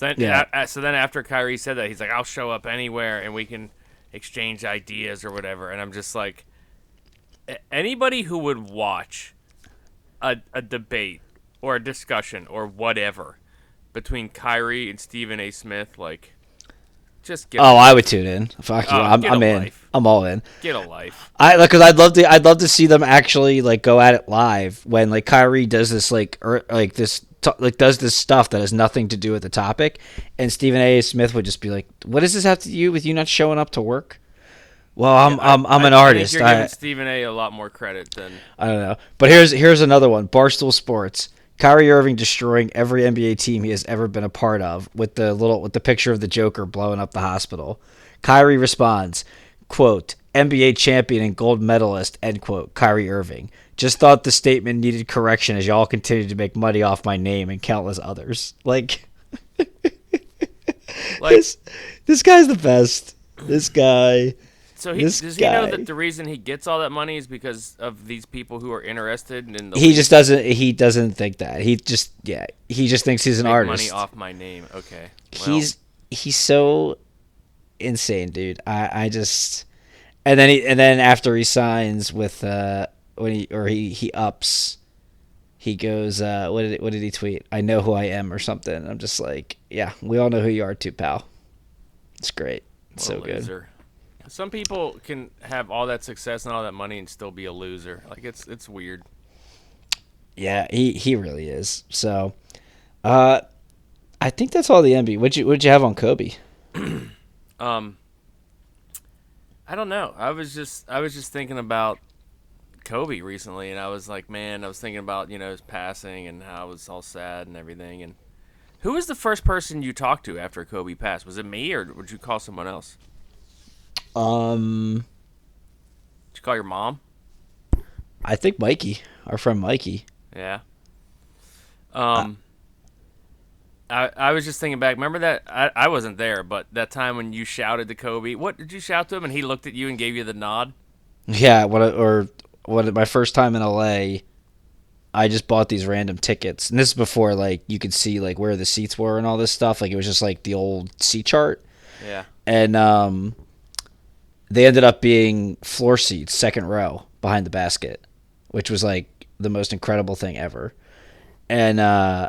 So then, yeah. Uh, so then after Kyrie said that, he's like, "I'll show up anywhere and we can exchange ideas or whatever." And I'm just like, anybody who would watch a a debate or a discussion or whatever between Kyrie and Stephen A. Smith, like. Just get oh, I would tune in. Fuck you, oh, I'm, I'm in. Life. I'm all in. Get a life. I like, cause I'd love to. I'd love to see them actually like go at it live when like Kyrie does this like er, like this t- like does this stuff that has nothing to do with the topic, and Stephen A. Smith would just be like, "What does this have to do with you not showing up to work?" Well, I'm yeah, I'm I'm an I artist. Think you're giving I, Stephen A. a lot more credit than I don't know. But here's here's another one. Barstool Sports. Kyrie Irving destroying every N B A team he has ever been a part of with the little with the picture of the Joker blowing up the hospital. Kyrie responds, quote, N B A champion and gold medalist, end quote, Kyrie Irving. Just thought the statement needed correction as y'all continue to make money off my name and countless others. Like, like this, this guy's the best. This guy. So he, does he guy. know that the reason he gets all that money is because of these people who are interested in the? He league? just doesn't. He doesn't think that. He just yeah. He just thinks he's an make artist. Money off my name. Okay. Well. He's he's so insane, dude. I I just and then he and then after he signs with uh when he or he he ups, he goes uh what did what did he tweet? I know who I am or something. And I'm just like yeah, we all know who you are too, pal. It's great. It's so loser. good. Some people can have all that success and all that money and still be a loser. Like, it's it's weird. Yeah, he, he really is. So, uh, I think that's all the N B A. What'd you, what'd you have on Kobe? um, I don't know. I was just I was just thinking about Kobe recently, and I was like, man, I was thinking about, you know, his passing and how I was all sad and everything. And who was the first person you talked to after Kobe passed? Was it me, or would you call someone else? Um, did you call your mom? I think Mikey, our friend Mikey. Yeah. Um, uh, I I was just thinking back. Remember that I, I wasn't there, but that time when you shouted to Kobe, what did you shout to him? And he looked at you and gave you the nod. Yeah. What or what? My first time in L A, I just bought these random tickets, and this is before like you could see like where the seats were and all this stuff. Like it was just like the old seat chart. Yeah. And um. They ended up being floor seats, second row, behind the basket, which was like the most incredible thing ever. And uh,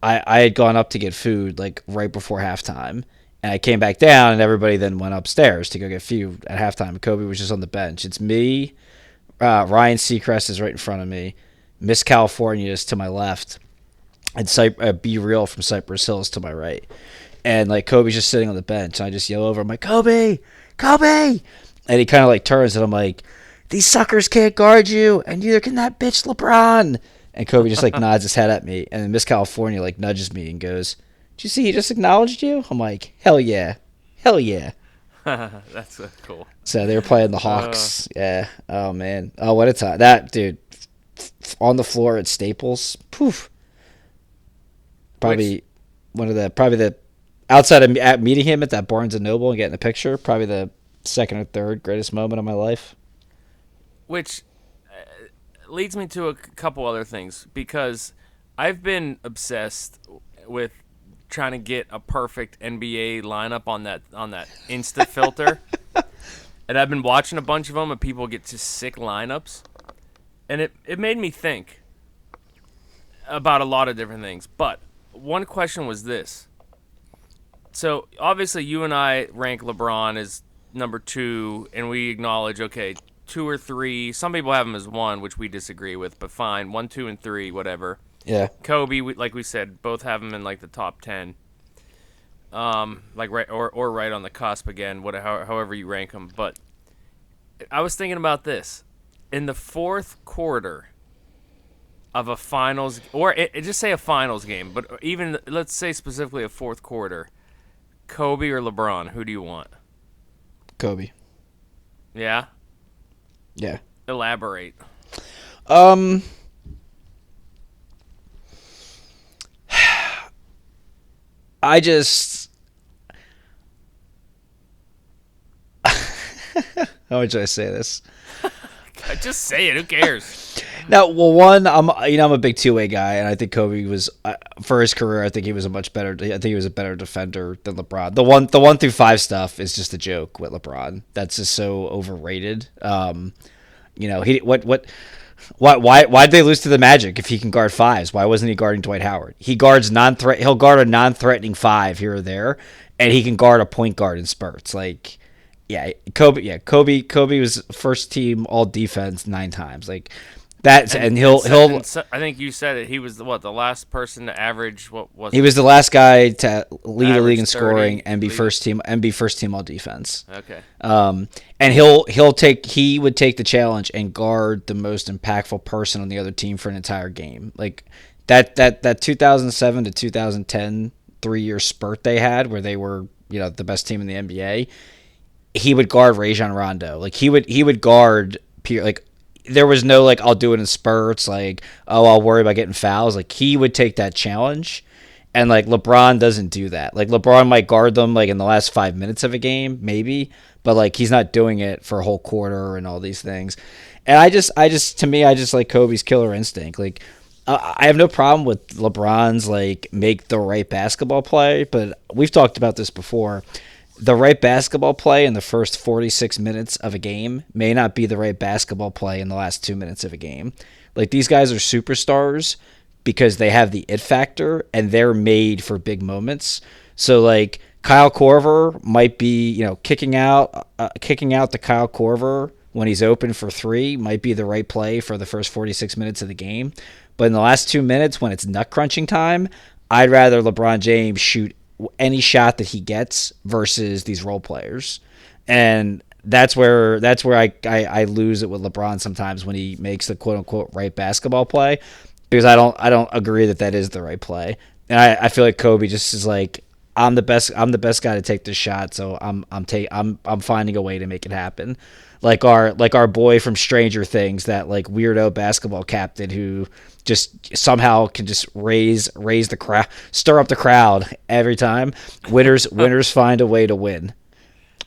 I I had gone up to get food like right before halftime, and I came back down, and everybody then went upstairs to go get food at halftime. Kobe was just on the bench. It's me, uh, Ryan Seacrest is right in front of me, Miss California is to my left, and Cy- uh, Be Real from Cypress Hill is to my right. And, like, Kobe's just sitting on the bench. And I just yell over. I'm like, Kobe! Kobe! And he kind of, like, turns. And I'm like, these suckers can't guard you. And neither can that bitch LeBron. And Kobe just, like, nods his head at me. And then Miss California, like, nudges me and goes, did you see he just acknowledged you? I'm like, hell yeah. Hell yeah. That's uh, cool. So they were playing the Hawks. Uh, yeah. Oh, man. Oh, what a time. That, dude, on the floor at Staples. Poof. Probably which- one of the – probably the – outside of at meeting him at that Barnes and Noble and getting a picture, probably the second or third greatest moment of my life. Which uh, leads me to a c- couple other things, because I've been obsessed with trying to get a perfect N B A lineup on that on that Insta filter, and I've been watching a bunch of them, and people get just sick lineups, and it it made me think about a lot of different things. But one question was this. So, obviously, you and I rank LeBron as number two, and we acknowledge, okay, two or three. Some people have him as one, which we disagree with, but fine. One, two, and three, whatever. Yeah. Kobe, we, like we said, both have him in, like, the top ten. Um, like right or, or right on the cusp again, whatever, however you rank him. But I was thinking about this. In the fourth quarter of a finals, or it, it, just say a finals game, but even, let's say specifically a fourth quarter, Kobe or LeBron, who do you want? Kobe. Yeah? Yeah. Elaborate. Um, I just... How would I say this? Just say it. Who cares? Now, well, one, I'm you know I'm a big two-way guy, and I think Kobe was uh, for his career. I think he was a much better. I think he was a better defender than LeBron. The one, the one through five stuff is just a joke with LeBron. That's just so overrated. Um, you know, he what what why why why'd they lose to the Magic if he can guard fives? Why wasn't he guarding Dwight Howard? He guards non-threat. He'll guard a non-threatening five here or there, and he can guard a point guard in spurts. Like. Yeah, Kobe. Yeah, Kobe. Kobe was first team all defense nine times. Like, That's and, and he'll and he'll. And so, I think you said it. He was the, what the last person to average what was. He it? was the last guy to lead the league in scoring and be league. first team and be first team all defense. Okay. Um, and he'll he'll take he would take the challenge and guard the most impactful person on the other team for an entire game. Like that that that two thousand seven to two thousand ten three year spurt they had where they were you know the best team in the N B A. He would guard Rajon Rondo. Like he would he would guard like. There was no, like, I'll do it in spurts, like, oh, I'll worry about getting fouls. Like, he would take that challenge, and, like, LeBron doesn't do that. Like, LeBron might guard them, like, in the last five minutes of a game, maybe, but, like, he's not doing it for a whole quarter and all these things. And I just, I just, to me, I just like Kobe's killer instinct. Like, I have no problem with LeBron's, like, make the right basketball play, but we've talked about this before. The right basketball play in the first forty-six minutes of a game may not be the right basketball play in the last two minutes of a game. Like, these guys are superstars because they have the it factor, and they're made for big moments. So, like, Kyle Korver might be, you know, kicking out uh, kicking out the Kyle Korver when he's open for three might be the right play for the first forty-six minutes of the game. But in the last two minutes when it's nut-crunching time, I'd rather LeBron James shoot any shot that he gets versus these role players. And that's where that's where I, I, I lose it with LeBron sometimes when he makes the quote-unquote right basketball play, because I don't I don't agree that that is the right play. And I, I feel like Kobe just is like, I'm the best I'm the best guy to take this shot, so I'm I'm ta- I'm I'm finding a way to make it happen. Like our like our boy from Stranger Things, that like weirdo basketball captain who just somehow can just raise raise the crowd, stir up the crowd every time. Winners winners find a way to win.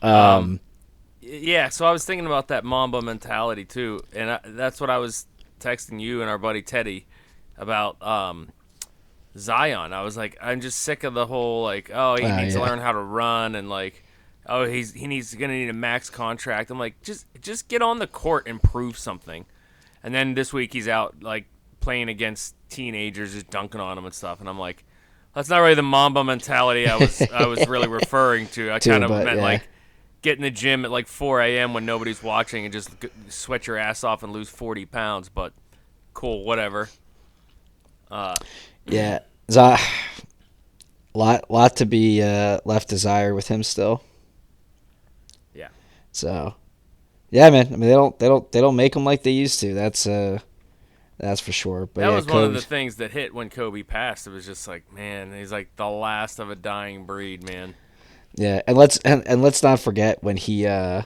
Um, um, yeah. So I was thinking about that Mamba mentality too, and I, that's what I was texting you and our buddy Teddy about. Um, Zion, I was like, I'm just sick of the whole like, oh, he uh, needs yeah. to learn how to run, and like, oh, he's he needs gonna need a max contract. I'm like, just just get on the court and prove something. And then this week he's out like playing against teenagers, just dunking on them and stuff. And I'm like, that's not really the Mamba mentality I was I was really referring to. I kind of meant yeah. like get in the gym at like four a.m. when nobody's watching and just sweat your ass off and lose forty pounds. But cool, whatever. Uh. Yeah, a lot, lot to be uh, left desired with him still. Yeah. So, yeah, man. I mean, they don't, they don't, they don't make him like they used to. That's uh, that's for sure. But that yeah, was Kobe. One of the things that hit when Kobe passed. It was just like, man, he's like the last of a dying breed, man. Yeah, and let's and, and let's not forget when he uh,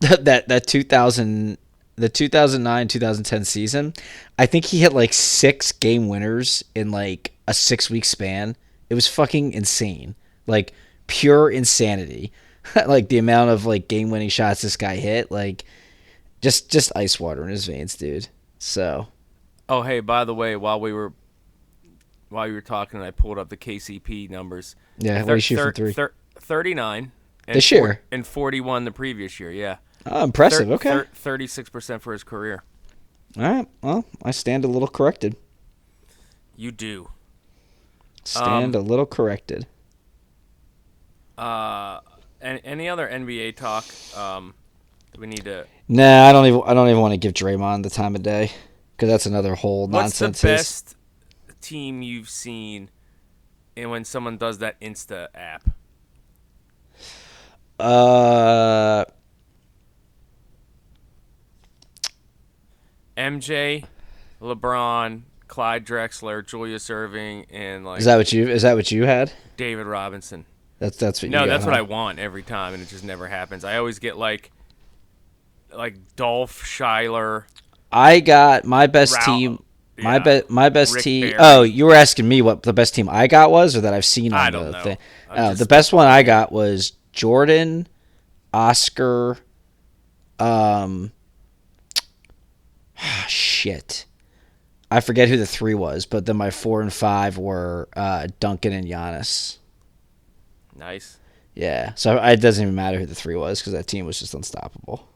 that that two thousand. The two thousand nine, two thousand ten season, I think he hit like six game winners in like a six-week span. It was fucking insane. Like, pure insanity. Like, the amount of like game-winning shots this guy hit. Like, just just ice water in his veins, dude. So. Oh, hey, by the way, while we were while you were talking, I pulled up the K C P numbers. Yeah, what did he shoot from three? Thir- thirty-nine. And this year? Four, and forty-one the previous year, yeah. Oh, impressive. Thir- okay. Thirty-six percent for his career. All right. Well, I stand a little corrected. You do. Stand um, a little corrected. Uh, and any other N B A talk? Um, do we need to? Nah, I don't even. I don't even want to give Draymond the time of day because that's another whole What's nonsense. What's the best team you've seen? And when someone does that Insta app. Uh. M J, LeBron, Clyde Drexler, Julius Erving, and like is that what you is that what you had? David Robinson. That's that's what no, you got, that's huh? what I want every time, and it just never happens. I always get like like Dolph Schuyler. I got my best Ralph, team. My yeah, be, my best Rick team. Barry. Oh, you were asking me what the best team I got was, or that I've seen. On I don't the know. Thing. Oh, the best one I got was Jordan, Oscar, um. Ah, shit. I forget who the three was, but then my four and five were uh, Duncan and Giannis. Nice. Yeah, so it doesn't even matter who the three was because that team was just unstoppable.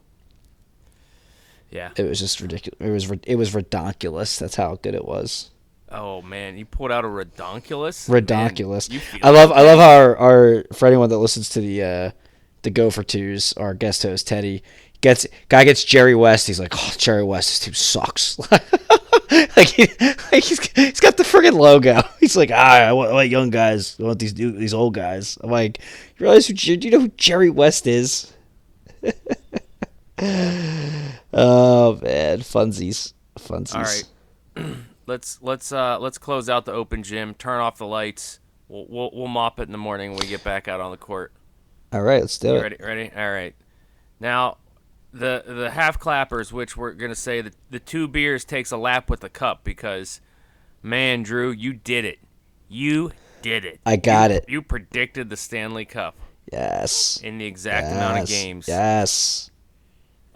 Yeah. It was just ridiculous. It was it was redonkulous. That's how good it was. Oh, man, you pulled out a redonkulous? Redonkulous. Man, I love I love how our, our, for anyone that listens to the uh, the Go for Twos, our guest host, Teddy, gets guy gets Jerry West. He's like, oh, Jerry West, this team sucks. Like, he, like he's, he's got the friggin' logo. He's like, ah, I want, I want young guys. I want these new, these old guys. I'm like, you realize who, do you know who Jerry West is? Oh man, funsies, funsies. All right, let's let's uh, let's close out the open gym. Turn off the lights. We'll, we'll we'll mop it in the morning when we get back out on the court. All right, let's do you it. Ready? Ready? All right. Now, the the half clappers, which we're gonna say that the two beers takes a lap with the cup, because, man, Drew, you did it. You did it. I got you, it. You predicted the Stanley Cup. Yes. In the exact yes. amount of games. Yes.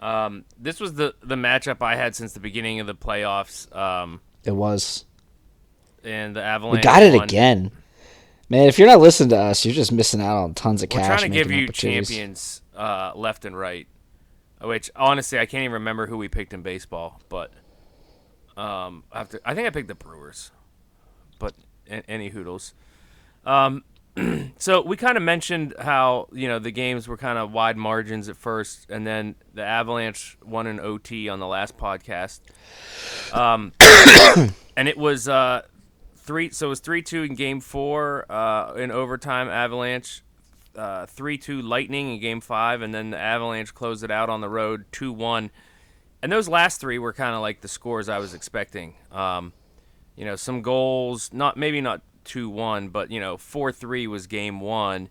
Um, this was the, the matchup I had since the beginning of the playoffs. Um, it was. And the Avalanche We got it won. Again. Man, if you're not listening to us, you're just missing out on tons of We're cash. We're trying to give you champions uh, left and right, which, honestly, I can't even remember who we picked in baseball. But um, I, have to, I think I picked the Brewers. But any hoodles. Um So we kind of mentioned how, you know, the games were kind of wide margins at first, and then the Avalanche won an O T on the last podcast. Um, and it was uh, three, so it was three two in game four uh, in overtime. Avalanche uh, three two Lightning in game five, and then the Avalanche closed it out on the road two one. And those last three were kind of like the scores I was expecting. Um, you know, some goals, not maybe not. two one, but you know, four three was game one,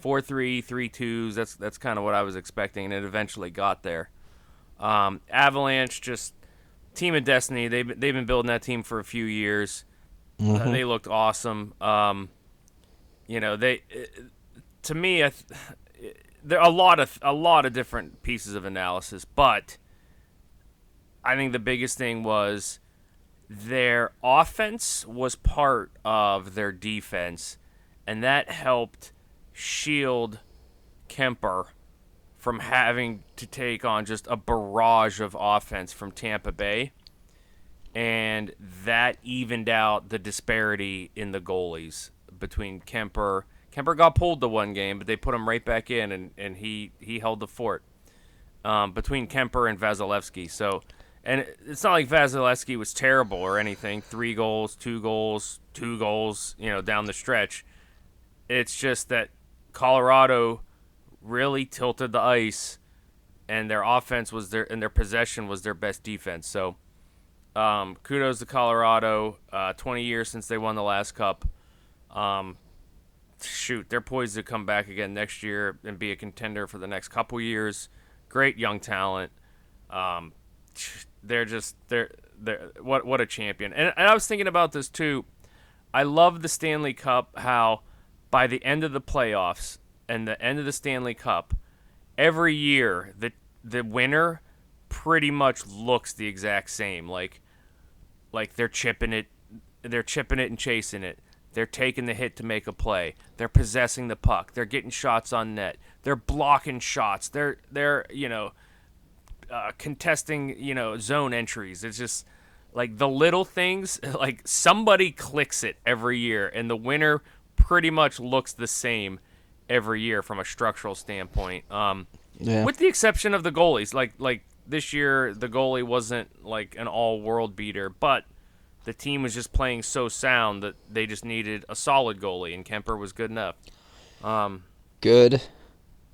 four three, three twos. That's that's kind of what I was expecting, and it eventually got there. Um, Avalanche, just team of destiny. They've they've been building that team for a few years. Mm-hmm. Uh, they looked awesome. Um, you know, they to me, I th- there are a lot of a lot of different pieces of analysis, but I think the biggest thing was, their offense was part of their defense, and that helped shield Kemper from having to take on just a barrage of offense from Tampa Bay, and that evened out the disparity in the goalies between Kemper. Kemper got pulled the one game, but they put him right back in, and, and he, he held the fort um, between Kemper and Vasilevsky. So... And it's not like Vasilevsky was terrible or anything. Three goals, two goals, two goals, you know, down the stretch. It's just that Colorado really tilted the ice, and their offense was their and their possession was their best defense. So um, kudos to Colorado. Uh, twenty years since they won the last cup. Um, shoot, they're poised to come back again next year and be a contender for the next couple years. Great young talent. Um, They're just they're they're what what a champion. And, and I was thinking about this too. I love the Stanley Cup. How by the end of the playoffs and the end of the Stanley Cup, every year the the winner pretty much looks the exact same. Like like they're chipping it, they're chipping it and chasing it. They're taking the hit to make a play. They're possessing the puck. They're getting shots on net. They're blocking shots. They're they're you know. Uh, contesting, you know, zone entries. It's just like the little things, like somebody clicks it every year, and the winner pretty much looks the same every year from a structural standpoint. Um, yeah. With the exception of the goalies, like like this year, the goalie wasn't like an all-world beater, but the team was just playing so sound that they just needed a solid goalie, and Kemper was good enough. Um, good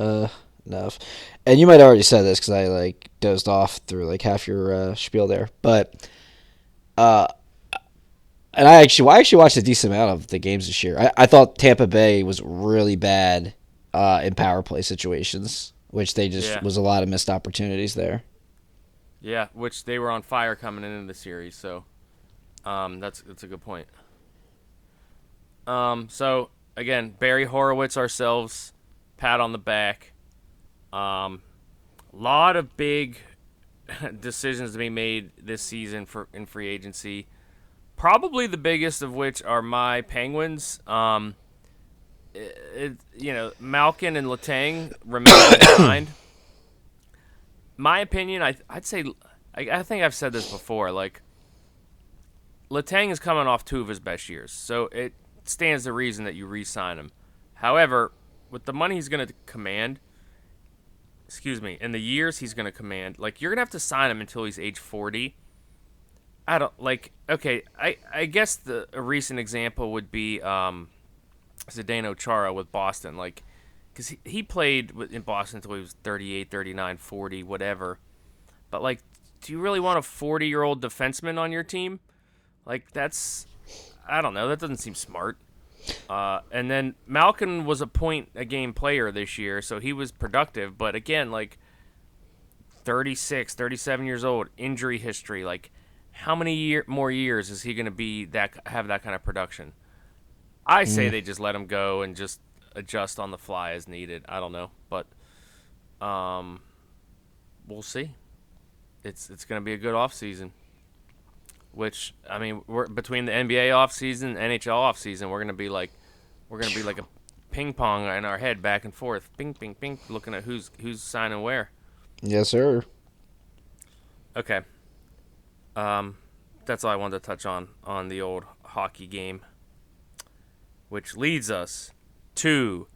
uh enough. And you might already said this because I like dozed off through like half your uh, spiel there, but uh and I actually I actually watched a decent amount of the games this year. I, I thought Tampa Bay was really bad uh in power play situations, which they just yeah. was a lot of missed opportunities there. Yeah, which they were on fire coming into the series, so um that's that's a good point. Um so again, Barry Horowitz ourselves, pat on the back. Um, a lot of big decisions to be made this season for in free agency. Probably the biggest of which are my Penguins. Um, it, it, you know, Malkin and Letang remain behind. My opinion, I I'd say, I, I think I've said this before. Like, Letang is coming off two of his best years, so it stands to reason that you re-sign him. However, with the money he's going to command. excuse me, in the years he's going to command, like, you're going to have to sign him until he's age forty. I don't, like, okay, I, I guess the a recent example would be um, Zdeno Chara with Boston, like, because he, he played in Boston until he was thirty-eight, thirty-nine, forty, whatever. But, like, do you really want a forty-year-old defenseman on your team? Like, that's, I don't know, that doesn't seem smart. Uh, and then Malkin was a point-a-game player this year, so he was productive. But, again, like, thirty-six, thirty-seven years old, injury history. Like, how many year, more years is he going to be that have that kind of production? I say mm. they just let him go and just adjust on the fly as needed. I don't know, but um, we'll see. It's it's going to be a good offseason, which, I mean, we're between the N B A offseason, N H L offseason, we're going to be like we're going to be like a ping pong in our head back and forth, ping ping ping, looking at who's who's signing where. Yes, sir. Okay. Um, that's all I wanted to touch on on the old hockey game, which leads us to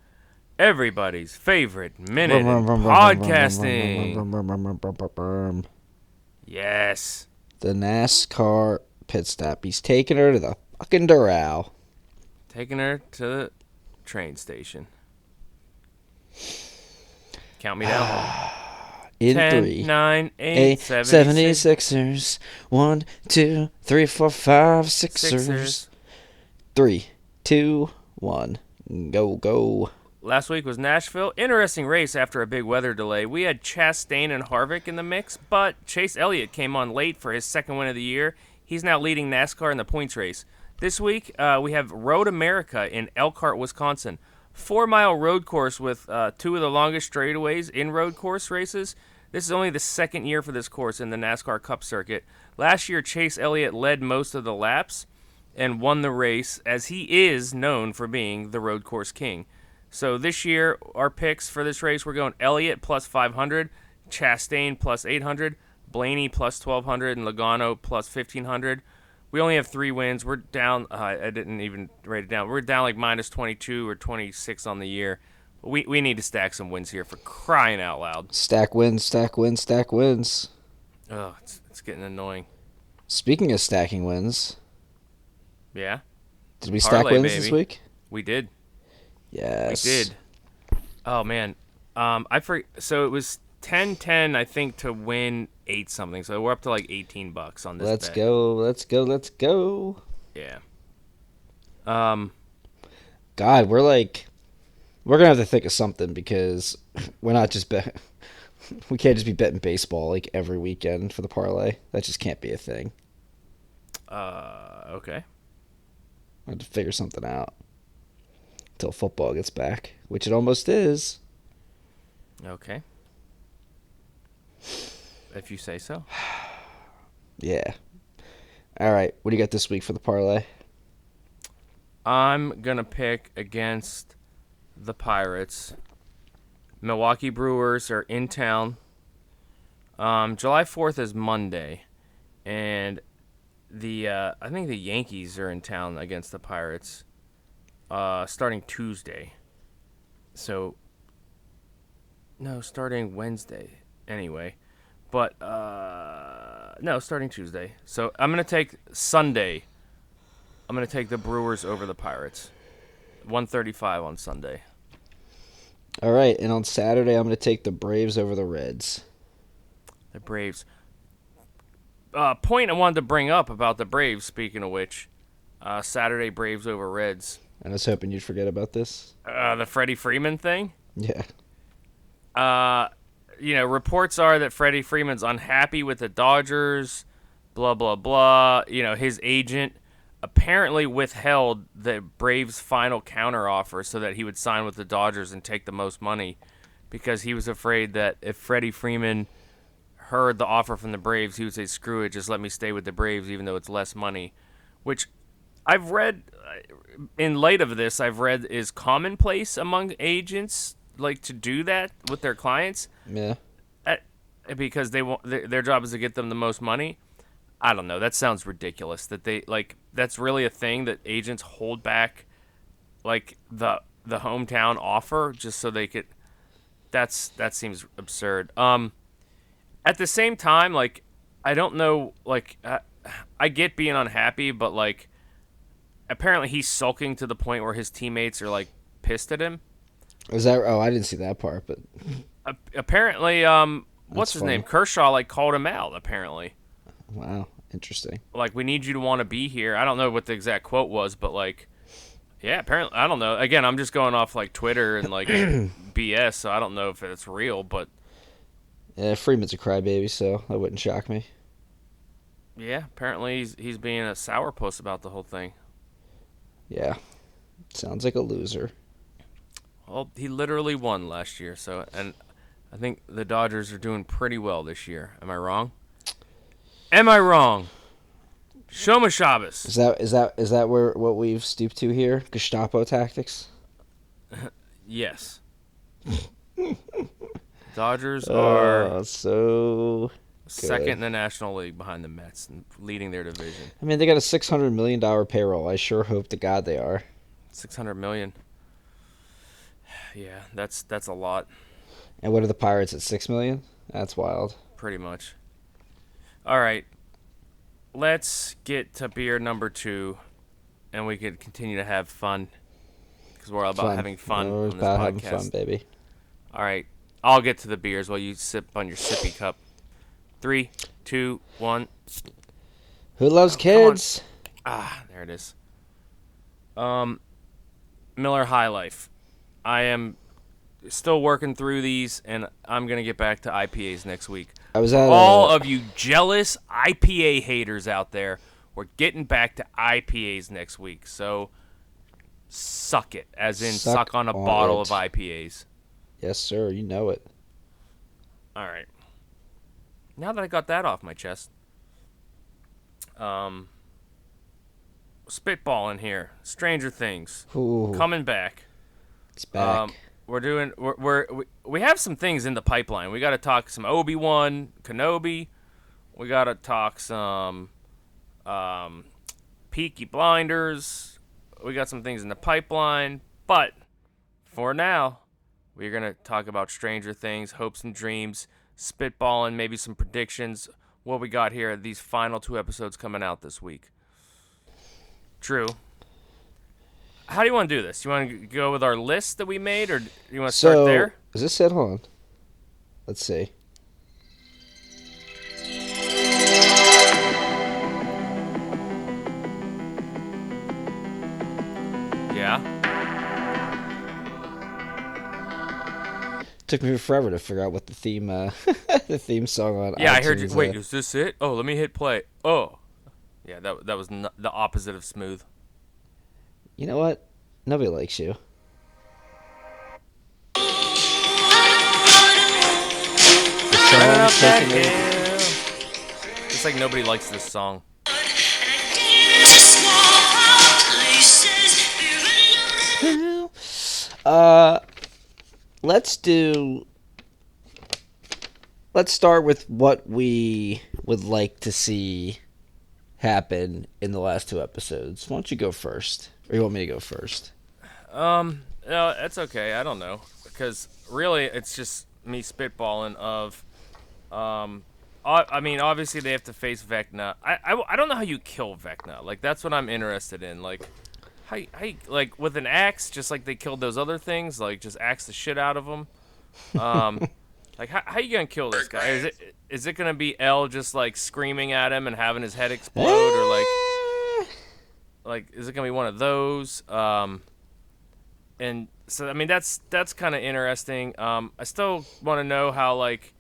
everybody's favorite minute in podcasting. Yes. The NASCAR pit stop. He's taking her to the fucking Doral. Taking her to the train station. Count me down, home. In ten, three, nine, eight, eight seventy-sixers. One, two, three, four, five, sixers. sixers. Three, two, one. Go, go. Last week was Nashville. Interesting race after a big weather delay. We had Chastain and Harvick in the mix, but Chase Elliott came on late for his second win of the year. He's now leading NASCAR in the points race. This week, uh, we have Road America in Elkhart, Wisconsin. Four-mile road course with uh, two of the longest straightaways in road course races. This is only the second year for this course in the NASCAR Cup circuit. Last year, Chase Elliott led most of the laps and won the race, as he is known for being the road course king. So this year, our picks for this race, we're going Elliott plus five hundred, Chastain plus eight hundred, Blaney plus twelve hundred, and Logano plus fifteen hundred. We only have three wins. We're down. Uh, I didn't even write it down. We're down like minus twenty-two or twenty-six on the year. We we need to stack some wins here, for crying out loud. Stack wins, stack wins, stack wins. Oh, it's it's getting annoying. Speaking of stacking wins. Yeah. Did we stack parlay, wins baby. This week? We did. Yes. We did. Oh, man. Um, I for, So it was ten ten, I think, to win eight something. So we're up to like eighteen bucks on this. Let's bet. go. Let's go. Let's go. Yeah. Um, God, we're like, we're gonna have to think of something, because we're not just bet. We can't just be betting baseball like every weekend for the parlay. That just can't be a thing. Uh, okay. I have to figure something out until football gets back, which it almost is. Okay. If you say so. Yeah. All right. What do you got this week for the parlay? I'm going to pick against the Pirates. Milwaukee Brewers are in town. Um, July fourth is Monday. And the uh, I think the Yankees are in town against the Pirates uh, starting Tuesday. So, no, starting Wednesday. Anyway. But, uh, no, starting Tuesday. So, I'm going to take Sunday. I'm going to take the Brewers over the Pirates. one thirty-five on Sunday. All right, and on Saturday, I'm going to take the Braves over the Reds. The Braves. Uh, point I wanted to bring up about the Braves, speaking of which, uh, Saturday Braves over Reds. I was hoping you'd forget about this. Uh, the Freddie Freeman thing? Yeah. Uh... You know, reports are that Freddie Freeman's unhappy with the Dodgers, blah, blah, blah. You know, his agent apparently withheld the Braves' final counteroffer so that he would sign with the Dodgers and take the most money, because he was afraid that if Freddie Freeman heard the offer from the Braves, he would say, screw it, just let me stay with the Braves even though it's less money, which I've read, in light of this, I've read is commonplace among agents, like, to do that with their clients. Yeah. At, because they want their, their job is to get them the most money. I don't know. That sounds ridiculous. That they like that's really a thing that agents hold back, like the the hometown offer just so they could. that's that seems absurd. Um, at the same time, like, I don't know, like, I, I get being unhappy, but, like, apparently he's sulking to the point where his teammates are, like, pissed at him. Is that? Oh, I didn't see that part, but uh, apparently, um, what's his name? Kershaw, like, called him out, apparently. Wow, interesting. Like, we need you to want to be here. I don't know what the exact quote was, but, like, yeah, apparently, I don't know. Again, I'm just going off, like, Twitter and, like, B S, so I don't know if it's real, but. Yeah, Freeman's a crybaby, so that wouldn't shock me. Yeah, apparently he's he's being a sourpuss about the whole thing. Yeah, sounds like a loser. Well, he literally won last year, so and I think the Dodgers are doing pretty well this year. Am I wrong? Am I wrong? Shoma Shabbos. Is that is that is that where what we've stooped to here? Gestapo tactics. Yes. Dodgers are oh, so second good. In the National League behind the Mets and leading their division. I mean, they got a six hundred million dollars payroll. I sure hope to God they are. six hundred million dollars. Yeah, that's that's a lot. And what are the Pirates at, six million dollars? That's wild. Pretty much. All right. Let's get to beer number two, and we could continue to have fun because we're all about fun. having fun we're on this about podcast. Having fun, baby. All right. I'll get to the beers while you sip on your sippy cup. Three, two, one. Who loves oh, kids? Ah, there it is. Um, Miller High Life. I am still working through these, and I'm gonna get back to I P As next week. I was at all a... of you jealous I P A haters out there. We're getting back to I P As next week, so suck it, as in suck, suck on a on bottle it. Of I P As. Yes, sir. You know it. All right. Now that I got that off my chest, um, spitballing here. Stranger Things. Ooh. Coming back. It's back. Um, we're doing. We're, we're we we have some things in the pipeline. We got to talk some Obi-Wan Kenobi. We got to talk some um, Peaky Blinders. We got some things in the pipeline, but for now. We're going to talk about Stranger Things, hopes and dreams, spitballing, maybe some predictions, what we got here, these final two episodes coming out this week. Drew, how do you want to do this? You want to go with our list that we made, or do you want to so, start there? Is this it? Hold on. Let's see. Yeah. Took me forever to figure out what the theme, uh, the theme song on. Yeah, iTunes I heard you. Wait, uh, is this it? Oh, let me hit play. Oh, yeah, that that was n- the opposite of smooth. You know what? Nobody likes you. The song it's like nobody likes this song. Uh. Let's do, let's start with what we would like to see happen in the last two episodes. Why don't you go first? Or you want me to go first? Um, no, that's okay. I don't know. Because really, it's just me spitballing of, um, I mean, obviously they have to face Vecna. I, I, I don't know how you kill Vecna. Like, that's what I'm interested in. Like... How, how, like, with an axe, just like they killed those other things, like, just axe the shit out of them. Um, like, how, how you going to kill this guy? Is it is it going to be L just, like, screaming at him and having his head explode? Or, like, like is it going to be one of those? Um, and so, I mean, that's that's kind of interesting. Um, I still want to know how, like,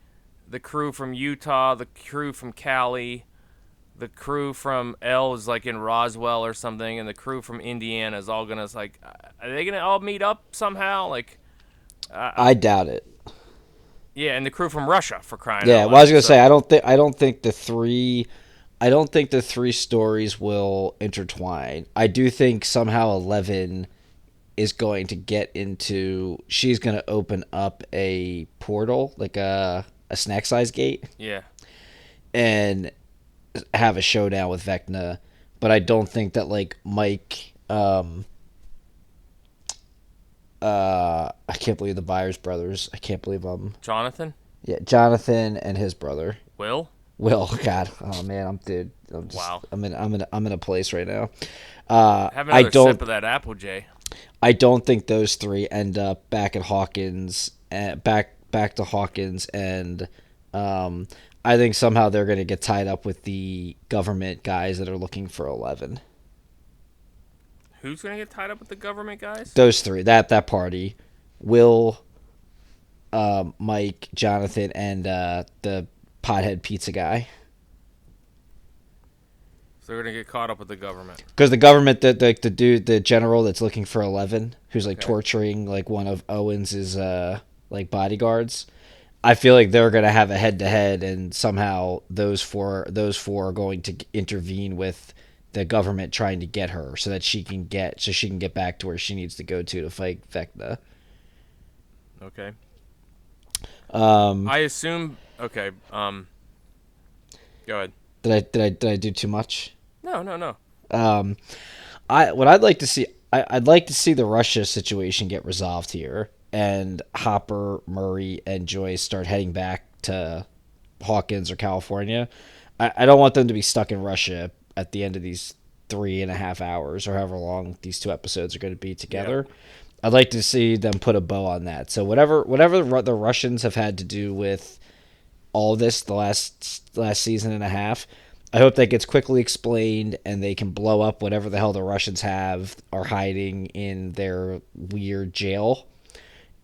the crew from Utah, the crew from Cali... The crew from L is like in Roswell or something, and the crew from Indiana is all gonna like. Are they gonna all meet up somehow? Like, uh, I doubt it. Yeah, and the crew from Russia for crying. Yeah, out well, I was gonna so. say I don't think I don't think the three, I don't think the three stories will intertwine. I do think somehow Eleven is going to get into. She's gonna open up a portal, like a a snack size gate. Yeah, and. Have a showdown with Vecna, but I don't think that like Mike um Uh, I can't believe the Byers brothers. I can't believe them. Jonathan? Yeah, Jonathan and his brother. Will? Will, God. Oh, man, I'm dude. I'm just, wow. I'm in, I'm, in, I'm in a place right now. Uh, Have another I don't, sip of that apple, Jay. I don't think those three end up back at Hawkins, and back back to Hawkins, and um, I think somehow they're going to get tied up with the government guys that are looking for eleven. Who's going to get tied up with the government guys? Those three, that that party. Will, um, Mike, Jonathan, and uh, the pothead pizza guy. So they're going to get caught up with the government. Because the government, the, the, the dude, the general that's looking for eleven, who's like okay. torturing like one of Owens' uh, like bodyguards, I feel like they're going to have a head-to-head, and somehow those four, those four are going to intervene with the government trying to get her so that she can get so she can get back to where she needs to go to to fight Vecna. Okay. Um, I assume okay. Um, go ahead. Did I did I did I do too much? No, no, no. Um, I what I'd like to see I, I'd like to see the Russia situation get resolved here, and Hopper, Murray, and Joyce start heading back to Hawkins or California. I, I don't want them to be stuck in Russia at the end of these three and a half hours or however long these two episodes are going to be together. Yep. I'd like to see them put a bow on that. So whatever whatever the Russians have had to do with all this the last last season and a half, I hope that gets quickly explained and they can blow up whatever the hell the Russians have are hiding in their weird jail,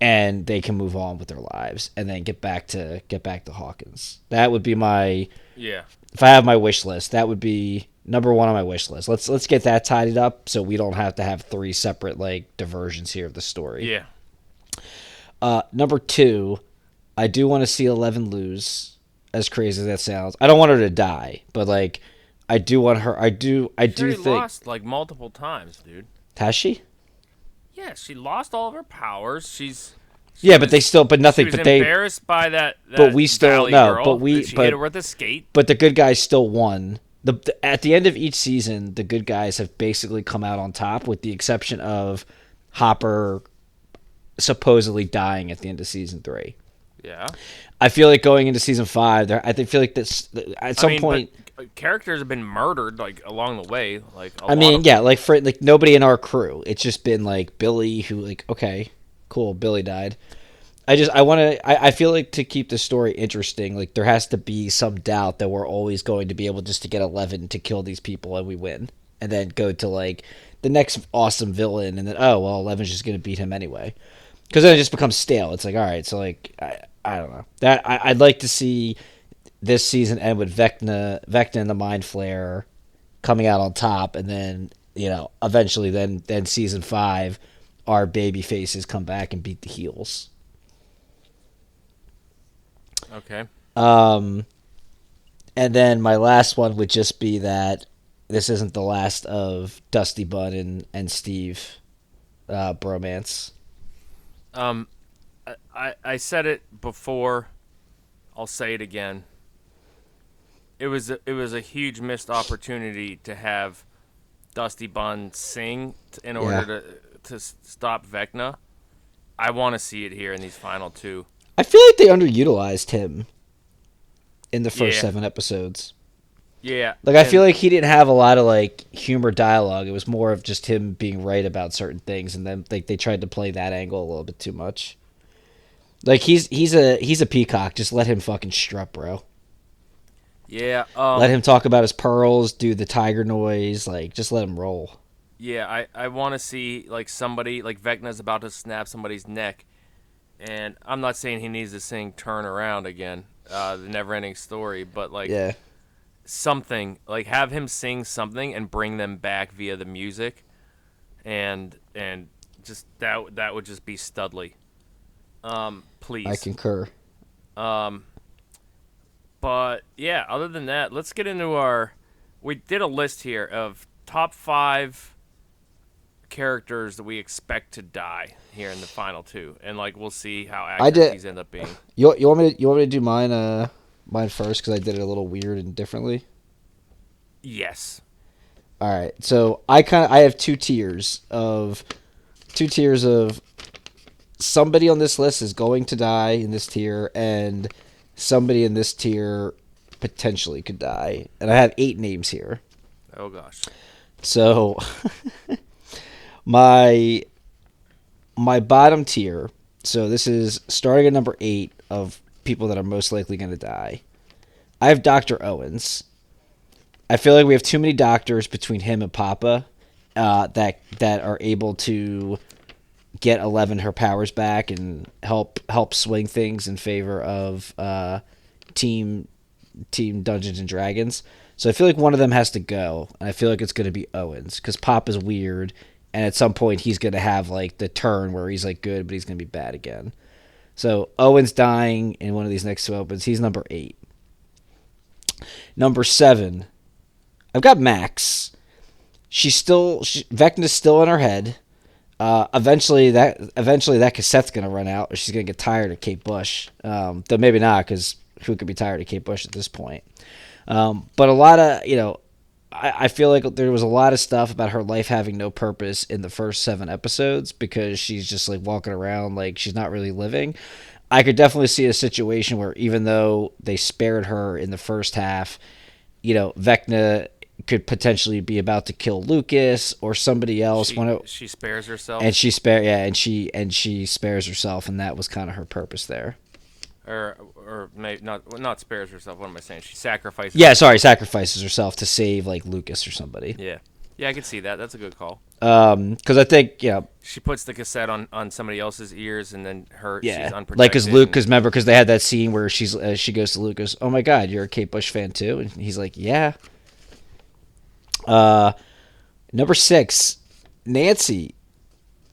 and they can move on with their lives and then get back to get back to Hawkins. That would be my yeah. If I have my wish list, that would be number one on my wish list. Let's let's get that tidied up so we don't have to have three separate like diversions here of the story. Yeah. Uh, number two, I do want to see Eleven lose. As crazy as that sounds, I don't want her to die, but like, I do want her. I do. I she do think lost like multiple times, dude. Has she? Yeah, she lost all of her powers. She's. She yeah, was, but they still, but nothing. She was but they embarrassed by that. that but we still no. Girl, but we. She but, hit her with a skate. But the good guys still won. The, the, at the end of each season, the good guys have basically come out on top, with the exception of Hopper supposedly dying at the end of season three. Yeah, I feel like going into season five, there I feel like this at some I mean, point characters have been murdered like along the way. Like a I lot mean, of yeah, them. like for like nobody in our crew. It's just been like Billy, who like okay, cool, Billy died. I just I want to I, I feel like to keep the story interesting, like there has to be some doubt that we're always going to be able just to get eleven to kill these people and we win, and then go to like the next awesome villain, and then oh well, eleven's just gonna beat him anyway, because then it just becomes stale. It's like all right, so like. I, I don't know. That I, I'd like to see this season end with Vecna, Vecna and the Mind Flayer coming out on top, and then you know eventually, then then season five, our baby faces come back and beat the heels. Okay. Um, and then my last one would just be that this isn't the last of Dusty Bun and and Steve, uh, bromance. Um. I, I said it before, I'll say it again. It was a, it was a huge missed opportunity to have Dusty Bun sing t- in order yeah. to to stop Vecna. I want to see it here in these final two. I feel like they underutilized him in the first yeah. seven episodes. Yeah, like I and, feel like he didn't have a lot of like humor dialogue. It was more of just him being right about certain things, and then like they tried to play that angle a little bit too much. Like he's he's a he's a peacock. Just let him fucking strut, bro. Yeah. Um, let him talk about his pearls, do the tiger noise. Like, just let him roll. Yeah, I, I want to see like somebody like Vecna's about to snap somebody's neck, and I'm not saying he needs to sing "Turn Around" again, uh, the never-ending story, but like yeah. something like have him sing something and bring them back via the music, and and just that that would just be studly. Um, please. I concur. Um, but yeah, other than that, let's get into our, we did a list here of top five characters that we expect to die here in the final two. And like, we'll see how accurate these end up being. You, you want me to, you want me to do mine, uh, mine first? Cause I did it a little weird and differently. Yes. All right. So I kind of, I have two tiers of two tiers of somebody on this list is going to die in this tier, and somebody in this tier potentially could die. And I have eight names here. Oh, gosh. So my my bottom tier, so this is starting at number eight of people that are most likely going to die. I have Doctor Owens. I feel like we have too many doctors between him and Papa uh, that that are able to get Eleven her powers back and help help swing things in favor of uh, team team Dungeons and Dragons. So I feel like one of them has to go, and I feel like it's going to be Owens because Papa's weird, and at some point he's going to have like the turn where he's like good, but he's going to be bad again. So Owens dying in one of these next two opens. He's number eight. Number seven, I've got Max. She's still she, Vecna's still in her head. Uh, eventually, that eventually that cassette's gonna run out, or she's gonna get tired of Kate Bush. Um, though maybe not, because who could be tired of Kate Bush at this point? Um, but a lot of you know, I, I feel like there was a lot of stuff about her life having no purpose in the first seven episodes because she's just like walking around like she's not really living. I could definitely see a situation where even though they spared her in the first half, you know, Vecna could potentially be about to kill Lucas or somebody else. She, One of, she spares herself, and she spare yeah, and she and she spares herself, and that was kind of her purpose there. Or, or maybe not not spares herself. What am I saying? She sacrifices. Yeah, sorry, sacrifices herself to save like Lucas or somebody. Yeah, yeah, I could see that. That's a good call. Um, because I think yeah, she puts the cassette on, on somebody else's ears, and then her yeah, she's unprotected. Like because Lucas, remember, because they had that scene where she's uh, she goes to Lucas, oh my God, you're a Kate Bush fan too, and he's like, yeah. Uh, number six, Nancy,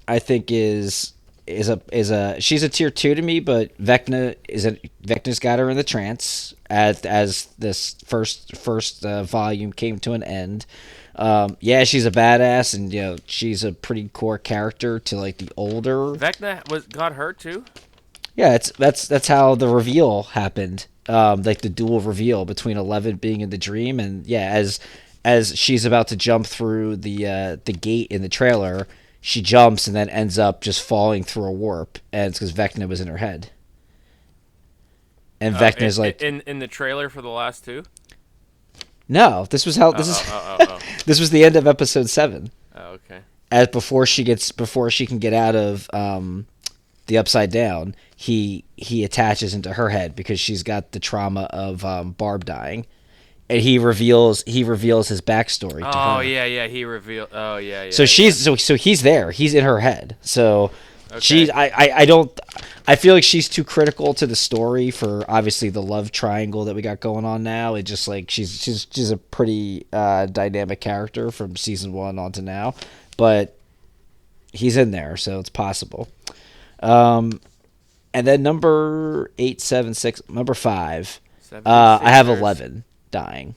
I think is is a is a she's a tier two to me, but Vecna is a Vecna's got her in the trance as as this first first uh, volume came to an end. Um, yeah, she's a badass, and you know she's a pretty core character to like the older. Vecna was got her too. Yeah, it's that's that's how the reveal happened. Um, like the dual reveal between Eleven being in the dream, and yeah, as as she's about to jump through the uh, the gate in the trailer, she jumps and then ends up just falling through a warp, and it's because Vecna was in her head. And uh, Vecna's in, like in in the trailer for the last two. No, this was how this oh, is. Oh, oh, oh. This was the end of episode seven. Oh, okay. As before she gets before she can get out of um, the upside down, he he attaches into her head because she's got the trauma of um, Barb dying, and he reveals he reveals his backstory. Oh, to her. Oh yeah, yeah. He reveal. Oh yeah, yeah. So she's yeah. so so he's there. He's in her head. So. Okay. She, I, I, I don't. I feel like she's too critical to the story for obviously the love triangle that we got going on now. It just like she's she's she's a pretty uh, dynamic character from season one on to now, but he's in there, so it's possible. Um, and then number eight, seven, six, number five. Seven, uh, I have Eleven dying.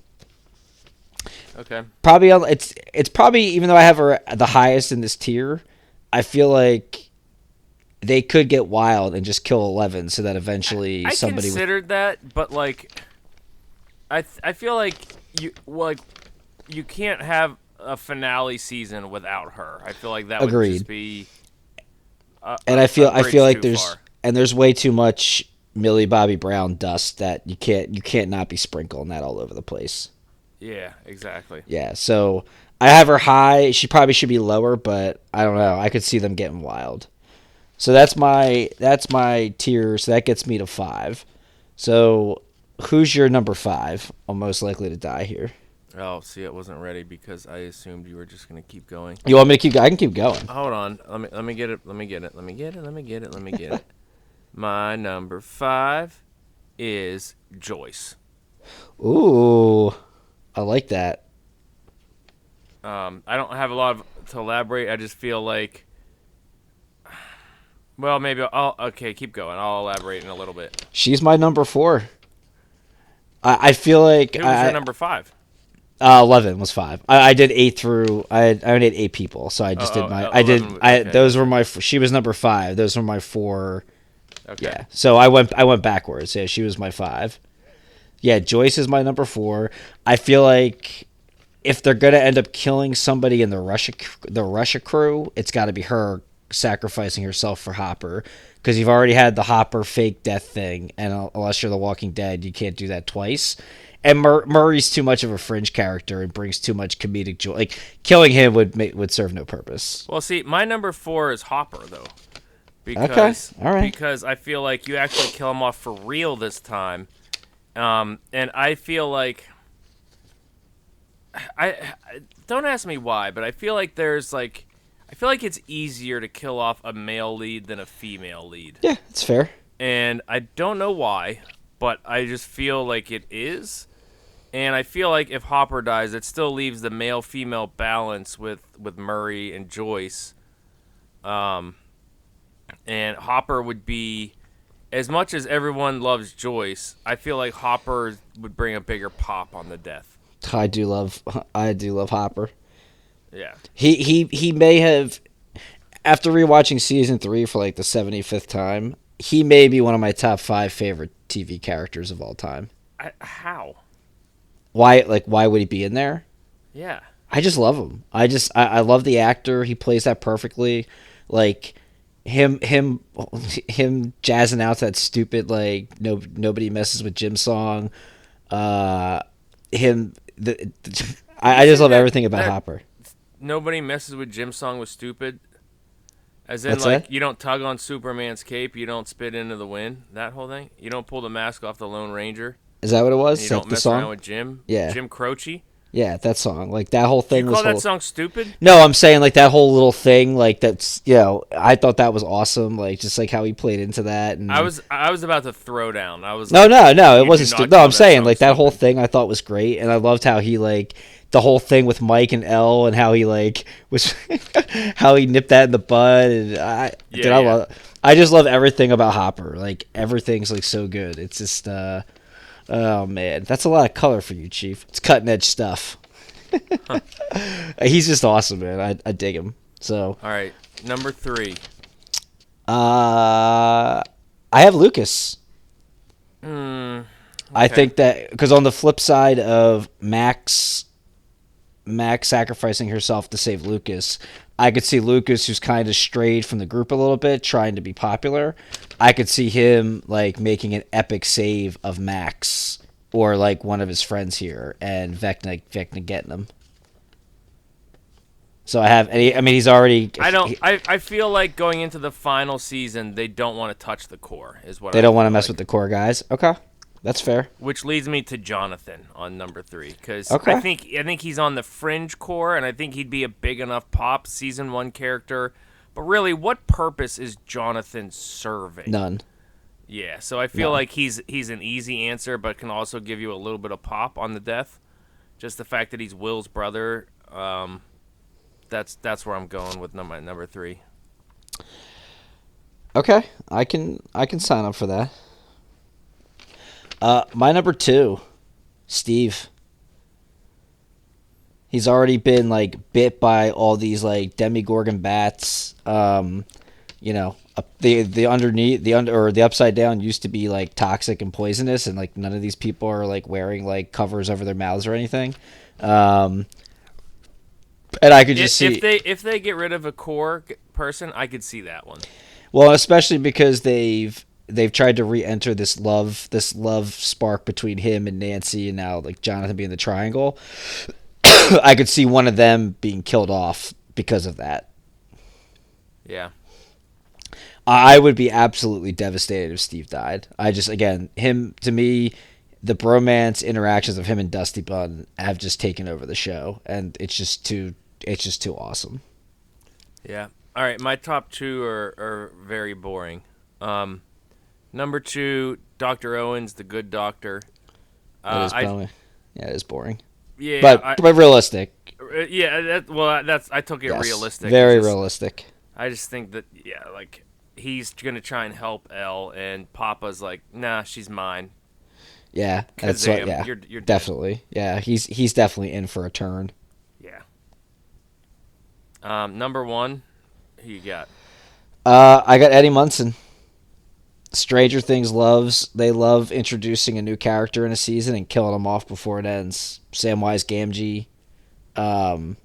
Okay. Probably it's it's probably even though I have her the highest in this tier, I feel like. They could get wild and just kill Eleven so that eventually I somebody... I considered would... that, but, like, I th- I feel like you well, like you can't have a finale season without her. I feel like that Agreed. would just be... A, and a, I feel I feel like there's... Far. And there's way too much Millie Bobby Brown dust that you can't, you can't not be sprinkling that all over the place. Yeah, exactly. Yeah, so I have her high. She probably should be lower, but I don't know. I could see them getting wild. So that's my that's my tier. So that gets me to five. So who's your number five? I'm most likely to die here. Oh, see, I wasn't ready because I assumed you were just gonna keep going. You want me to keep? I can keep going. Hold on. Let me let me get it. Let me get it. Let me get it. Let me get it. Let me get it. My number five is Joyce. Ooh, I like that. Um, I don't have a lot of, to elaborate. I just feel like. Well, maybe I'll... Okay, keep going. I'll elaborate in a little bit. She's my number four. I, I feel like... Who was I, your number five? Uh, Eleven was five. I, I did eight through... I I did eight people, so I just oh, did my... Oh, I did... Was, okay. I Those were my... She was number five. Those were my four... Okay. Yeah, so I went I went backwards. Yeah, she was my five. Yeah, Joyce is my number four. I feel like... If they're going to end up killing somebody in the Russia the Russia crew, it's got to be her... sacrificing herself for Hopper, because you've already had the Hopper fake death thing, and unless you're The Walking Dead, you can't do that twice. And Mur- Murray's too much of a fringe character and brings too much comedic joy. Like, killing him would make, would serve no purpose. Well, see, my number four is Hopper, though. Because, okay, all right. Because I feel like you actually kill him off for real this time. Um, and I feel like... I, I don't ask me why, but I feel like there's, like... I feel like it's easier to kill off a male lead than a female lead. Yeah, it's fair. And I don't know why, but I just feel like it is. And I feel like if Hopper dies, it still leaves the male-female balance with, with Murray and Joyce. Um, and Hopper would be, as much as everyone loves Joyce, I feel like Hopper would bring a bigger pop on the death. I do love, I do love Hopper. Yeah. He he he may have, after rewatching season three for like the seventy-fifth time, he may be one of my top five favorite T V characters of all time. I, how? Why like why would he be in there? Yeah. I just love him. I just I, I love the actor. He plays that perfectly. Like him him him jazzing out to that stupid like no nobody messes with Jim song. Uh him the, the I, I just love that, everything about that, Hopper. Nobody messes with Jim song was stupid. As in, That's like, it? You don't tug on Superman's cape, you don't spit into the wind, that whole thing. You don't pull the mask off the Lone Ranger. Is that what it was? You like don't the mess song? Around with Jim. Yeah. Jim Croce. Yeah, that song. Like, that whole thing you was... You call whole... that song stupid? No, I'm saying, like, that whole little thing, like, that's, you know, I thought that was awesome, like, just, like, how he played into that. And... I was I was about to throw down. I was. No, like, no, no, it wasn't stupid. No, I'm saying, like, that whole thing I thought was great, and I loved how he, like... the whole thing with Mike and Elle and how he like was how he nipped that in the bud. And I, yeah, dude, I, yeah. love, I just love everything about Hopper. Like everything's like so good. It's just, uh, oh man, that's a lot of color for you, Chief. It's cutting edge stuff. Huh. He's just awesome, man. I, I dig him. So, all right. Number three. Uh, I have Lucas. Mm, okay. I think that, cause on the flip side of Max, Max sacrificing herself to save Lucas, I could see Lucas, who's kind of strayed from the group a little bit, trying to be popular. I could see him like making an epic save of Max or like one of his friends here, and Vecna Vecna getting him. So I have, I mean, he's already. I don't. He, I, I feel like going into the final season, they don't want to touch the core. Is what they I don't want to mess like. with the core guys. Okay. That's fair. Which leads me to Jonathan on number three, because okay. I think I think he's on the fringe core, and I think he'd be a big enough pop season one character. But really, what purpose is Jonathan serving? None. Yeah, so I feel None. like he's he's an easy answer, but can also give you a little bit of pop on the death. Just the fact that he's Will's brother. Um, that's that's where I'm going with number number three. Okay, I can I can sign up for that. Uh, my number two, Steve. He's already been like bit by all these like demigorgon bats. Um, you know, uh, the the underneath the under or the upside down used to be like toxic and poisonous, and like none of these people are like wearing like covers over their mouths or anything. Um, and I could just if, see if they if they get rid of a core person, I could see that one. Well, especially because they've. They've tried to re-enter this love, this love spark between him and Nancy, and now like Jonathan being the triangle. I could see one of them being killed off because of that. Yeah, I would be absolutely devastated if Steve died. I just again him to me, the bromance interactions of him and Dusty Bunn have just taken over the show, and it's just too, it's just too awesome. Yeah. All right, my top two are are very boring. Um. Number two, Doctor Owens, the good doctor. Uh, that is I, yeah, it is boring. Yeah, but I, but realistic. Yeah, that, well, that's I took it yes, realistic. Very just, realistic. I just think that yeah, like he's gonna try and help Elle, and Papa's like, nah, she's mine. Yeah, that's what, yeah, you're, you're definitely dead. Yeah. He's he's definitely in for a turn. Yeah. Um, number one, who you got? Uh, I got Eddie Munson. Stranger Things loves they love introducing a new character in a season and killing them off before it ends. Samwise Gamgee, um,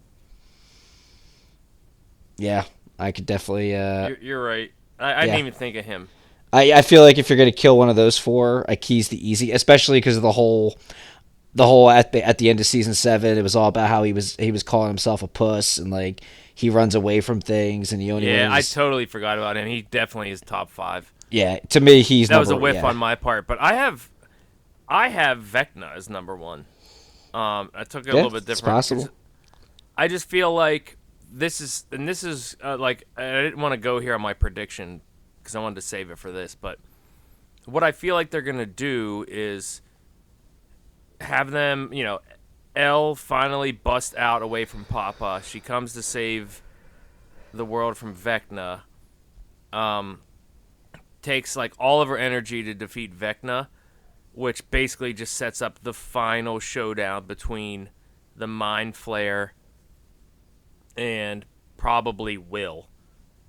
yeah, I could definitely. Uh, you're, you're right. I, I yeah. didn't even think of him. I, I feel like if you're going to kill one of those four, Aki's the easy, especially because of the whole, the whole at the at the end of season seven, it was all about how he was he was calling himself a puss and like he runs away from things and he only. Yeah, wins. I totally forgot about him. He definitely is top five. Yeah, to me he's that number, was a whiff yeah. on my part, but I have, I have Vecna as number one. Um, I took it yeah, a little bit different. It's possible. I just feel like this is, and this is uh, like I didn't want to go here on my prediction because I wanted to save it for this, but what I feel like they're gonna do is have them, you know, Elle finally bust out away from Papa. She comes to save the world from Vecna. Um. Takes like all of her energy to defeat Vecna, which basically just sets up the final showdown between the Mind Flayer and probably Will,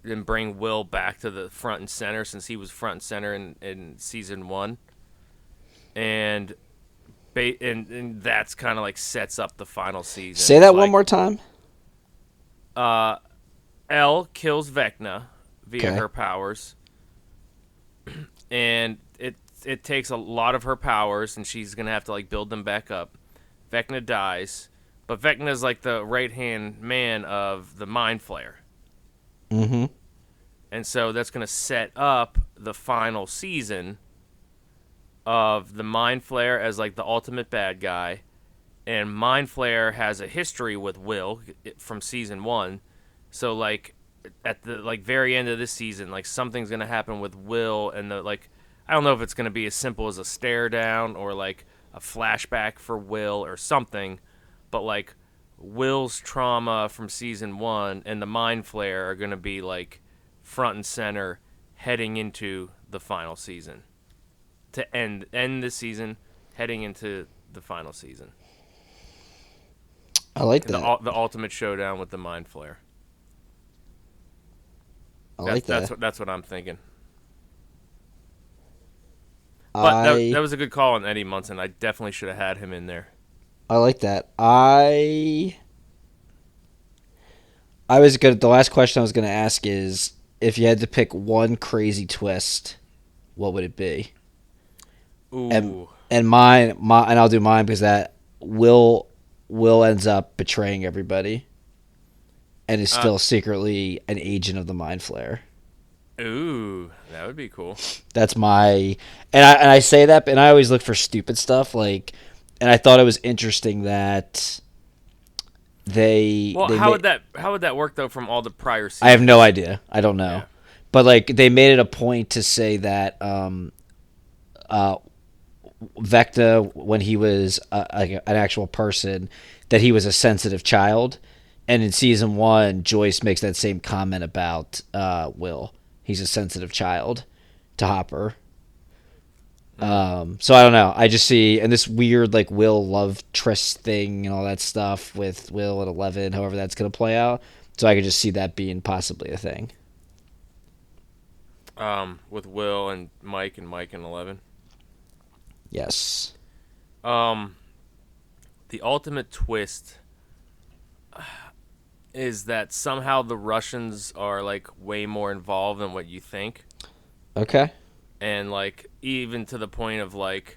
and bring Will back to the front and center since he was front and center in, in season one, and ba- and, and that's kind of like sets up the final season. Say that like, one more time. Uh, Elle kills Vecna via okay. her powers. And it it takes a lot of her powers, and she's going to have to, like, build them back up. Vecna dies. But Vecna's, like, the right-hand man of the Mind Flayer. Mm-hmm. And so that's going to set up the final season of the Mind Flayer as, like, the ultimate bad guy. And Mind Flayer has a history with Will from season one. So, like... at the like very end of this season, like something's gonna happen with Will, and the like. I don't know if it's gonna be as simple as a stare down or like a flashback for Will or something, but like Will's trauma from season one and the Mind Flayer are gonna be like front and center heading into the final season, to end end this season, heading into the final season. I like that the, the ultimate showdown with the Mind Flayer. I that's, like that. That's what, that's what I'm thinking. But I, that, that was a good call on Eddie Munson. I definitely should have had him in there. I like that. I I was good. The last question I was going to ask is, if you had to pick one crazy twist, what would it be? Ooh. And, and mine, my, and I'll do mine because that Will Will ends up betraying everybody. And is still uh, secretly an agent of the Mind Flayer. Ooh, that would be cool. That's my, and I and I say that, and I always look for stupid stuff like, and I thought it was interesting that they. Well, they how made, would that how would that work though from all the prior seasons? I have no idea. I don't know, yeah. But like they made it a point to say that um, uh, Vecna, when he was a, like an actual person, that he was a sensitive child. And in season one, Joyce makes that same comment about uh, Will. He's a sensitive child to Hopper. Um, so I don't know. I just see, and this weird like Will love tryst thing and all that stuff with Will at eleven, however that's going to play out. So I could just see that being possibly a thing. Um, with Will and Mike and Mike and eleven? Yes. Um, the ultimate twist... is that somehow the Russians are, like, way more involved than what you think. Okay. And, like, even to the point of, like,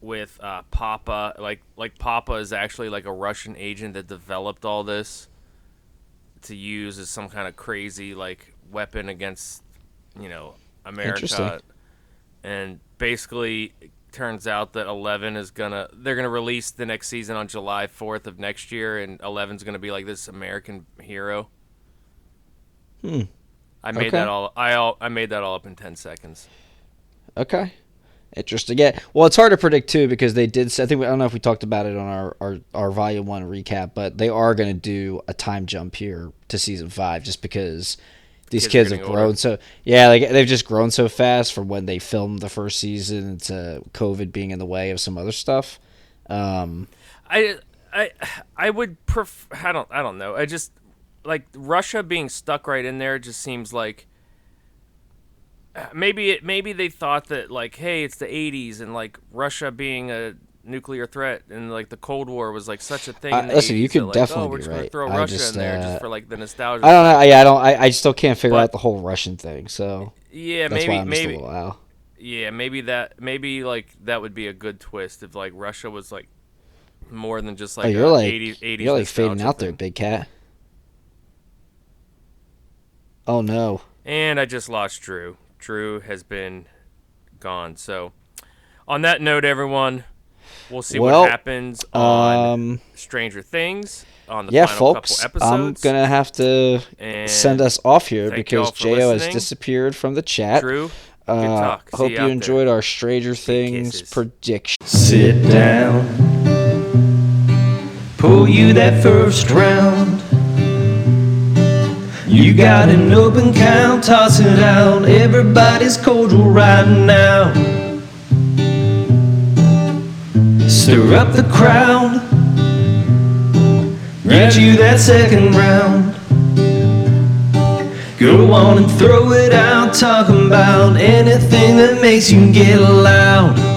with uh, Papa, like, like Papa is actually, like, a Russian agent that developed all this to use as some kind of crazy, like, weapon against, you know, America. And basically, it turns out that eleven is gonna they're gonna release the next season on July fourth of next year, and eleven's gonna be like this American hero. Hmm. I made okay. that all I all I made that all up in ten seconds. Okay. Interesting. Yeah. Well, it's hard to predict too because they did. I think I don't know if we talked about it on our our, our volume one recap, but they are gonna do a time jump here to season five just because. These kids, kids have grown older. so yeah, like they've just grown so fast from when they filmed the first season to COVID being in the way of some other stuff. Um, I I I would pref I don't I don't know. I just like Russia being stuck right in there just seems like maybe it maybe they thought that like hey, it's the eighties and like Russia being a nuclear threat and like the Cold War was like such a thing. Uh, listen, you could so, definitely like, oh, we're be just right. Gonna throw I Russia just, in there uh, just for like the nostalgia. I don't know. Yeah, I don't. I, I still can't figure but, out the whole Russian thing. So yeah, that's maybe why I'm maybe. Still wow. Yeah, maybe that. Maybe like that would be a good twist if like Russia was like more than just like. Oh, you're like eighties, eighties you're like fading out thing. There, big cat. Oh no! And I just lost Drew. Drew has been gone. So, on that note, everyone. We'll see well, what happens on um, Stranger Things on the yeah, final folks, couple episodes. I'm going to have to and send us off here because J O has disappeared from the chat. Drew, uh, good talk. Hope you, you enjoyed there. Our Stranger Things prediction. Sit down. Pull you that first round. You got an open count. Toss it out. Everybody's cordial right now. Stir up the crowd, get you that second round. Go on and throw it out, talking about anything that makes you get loud.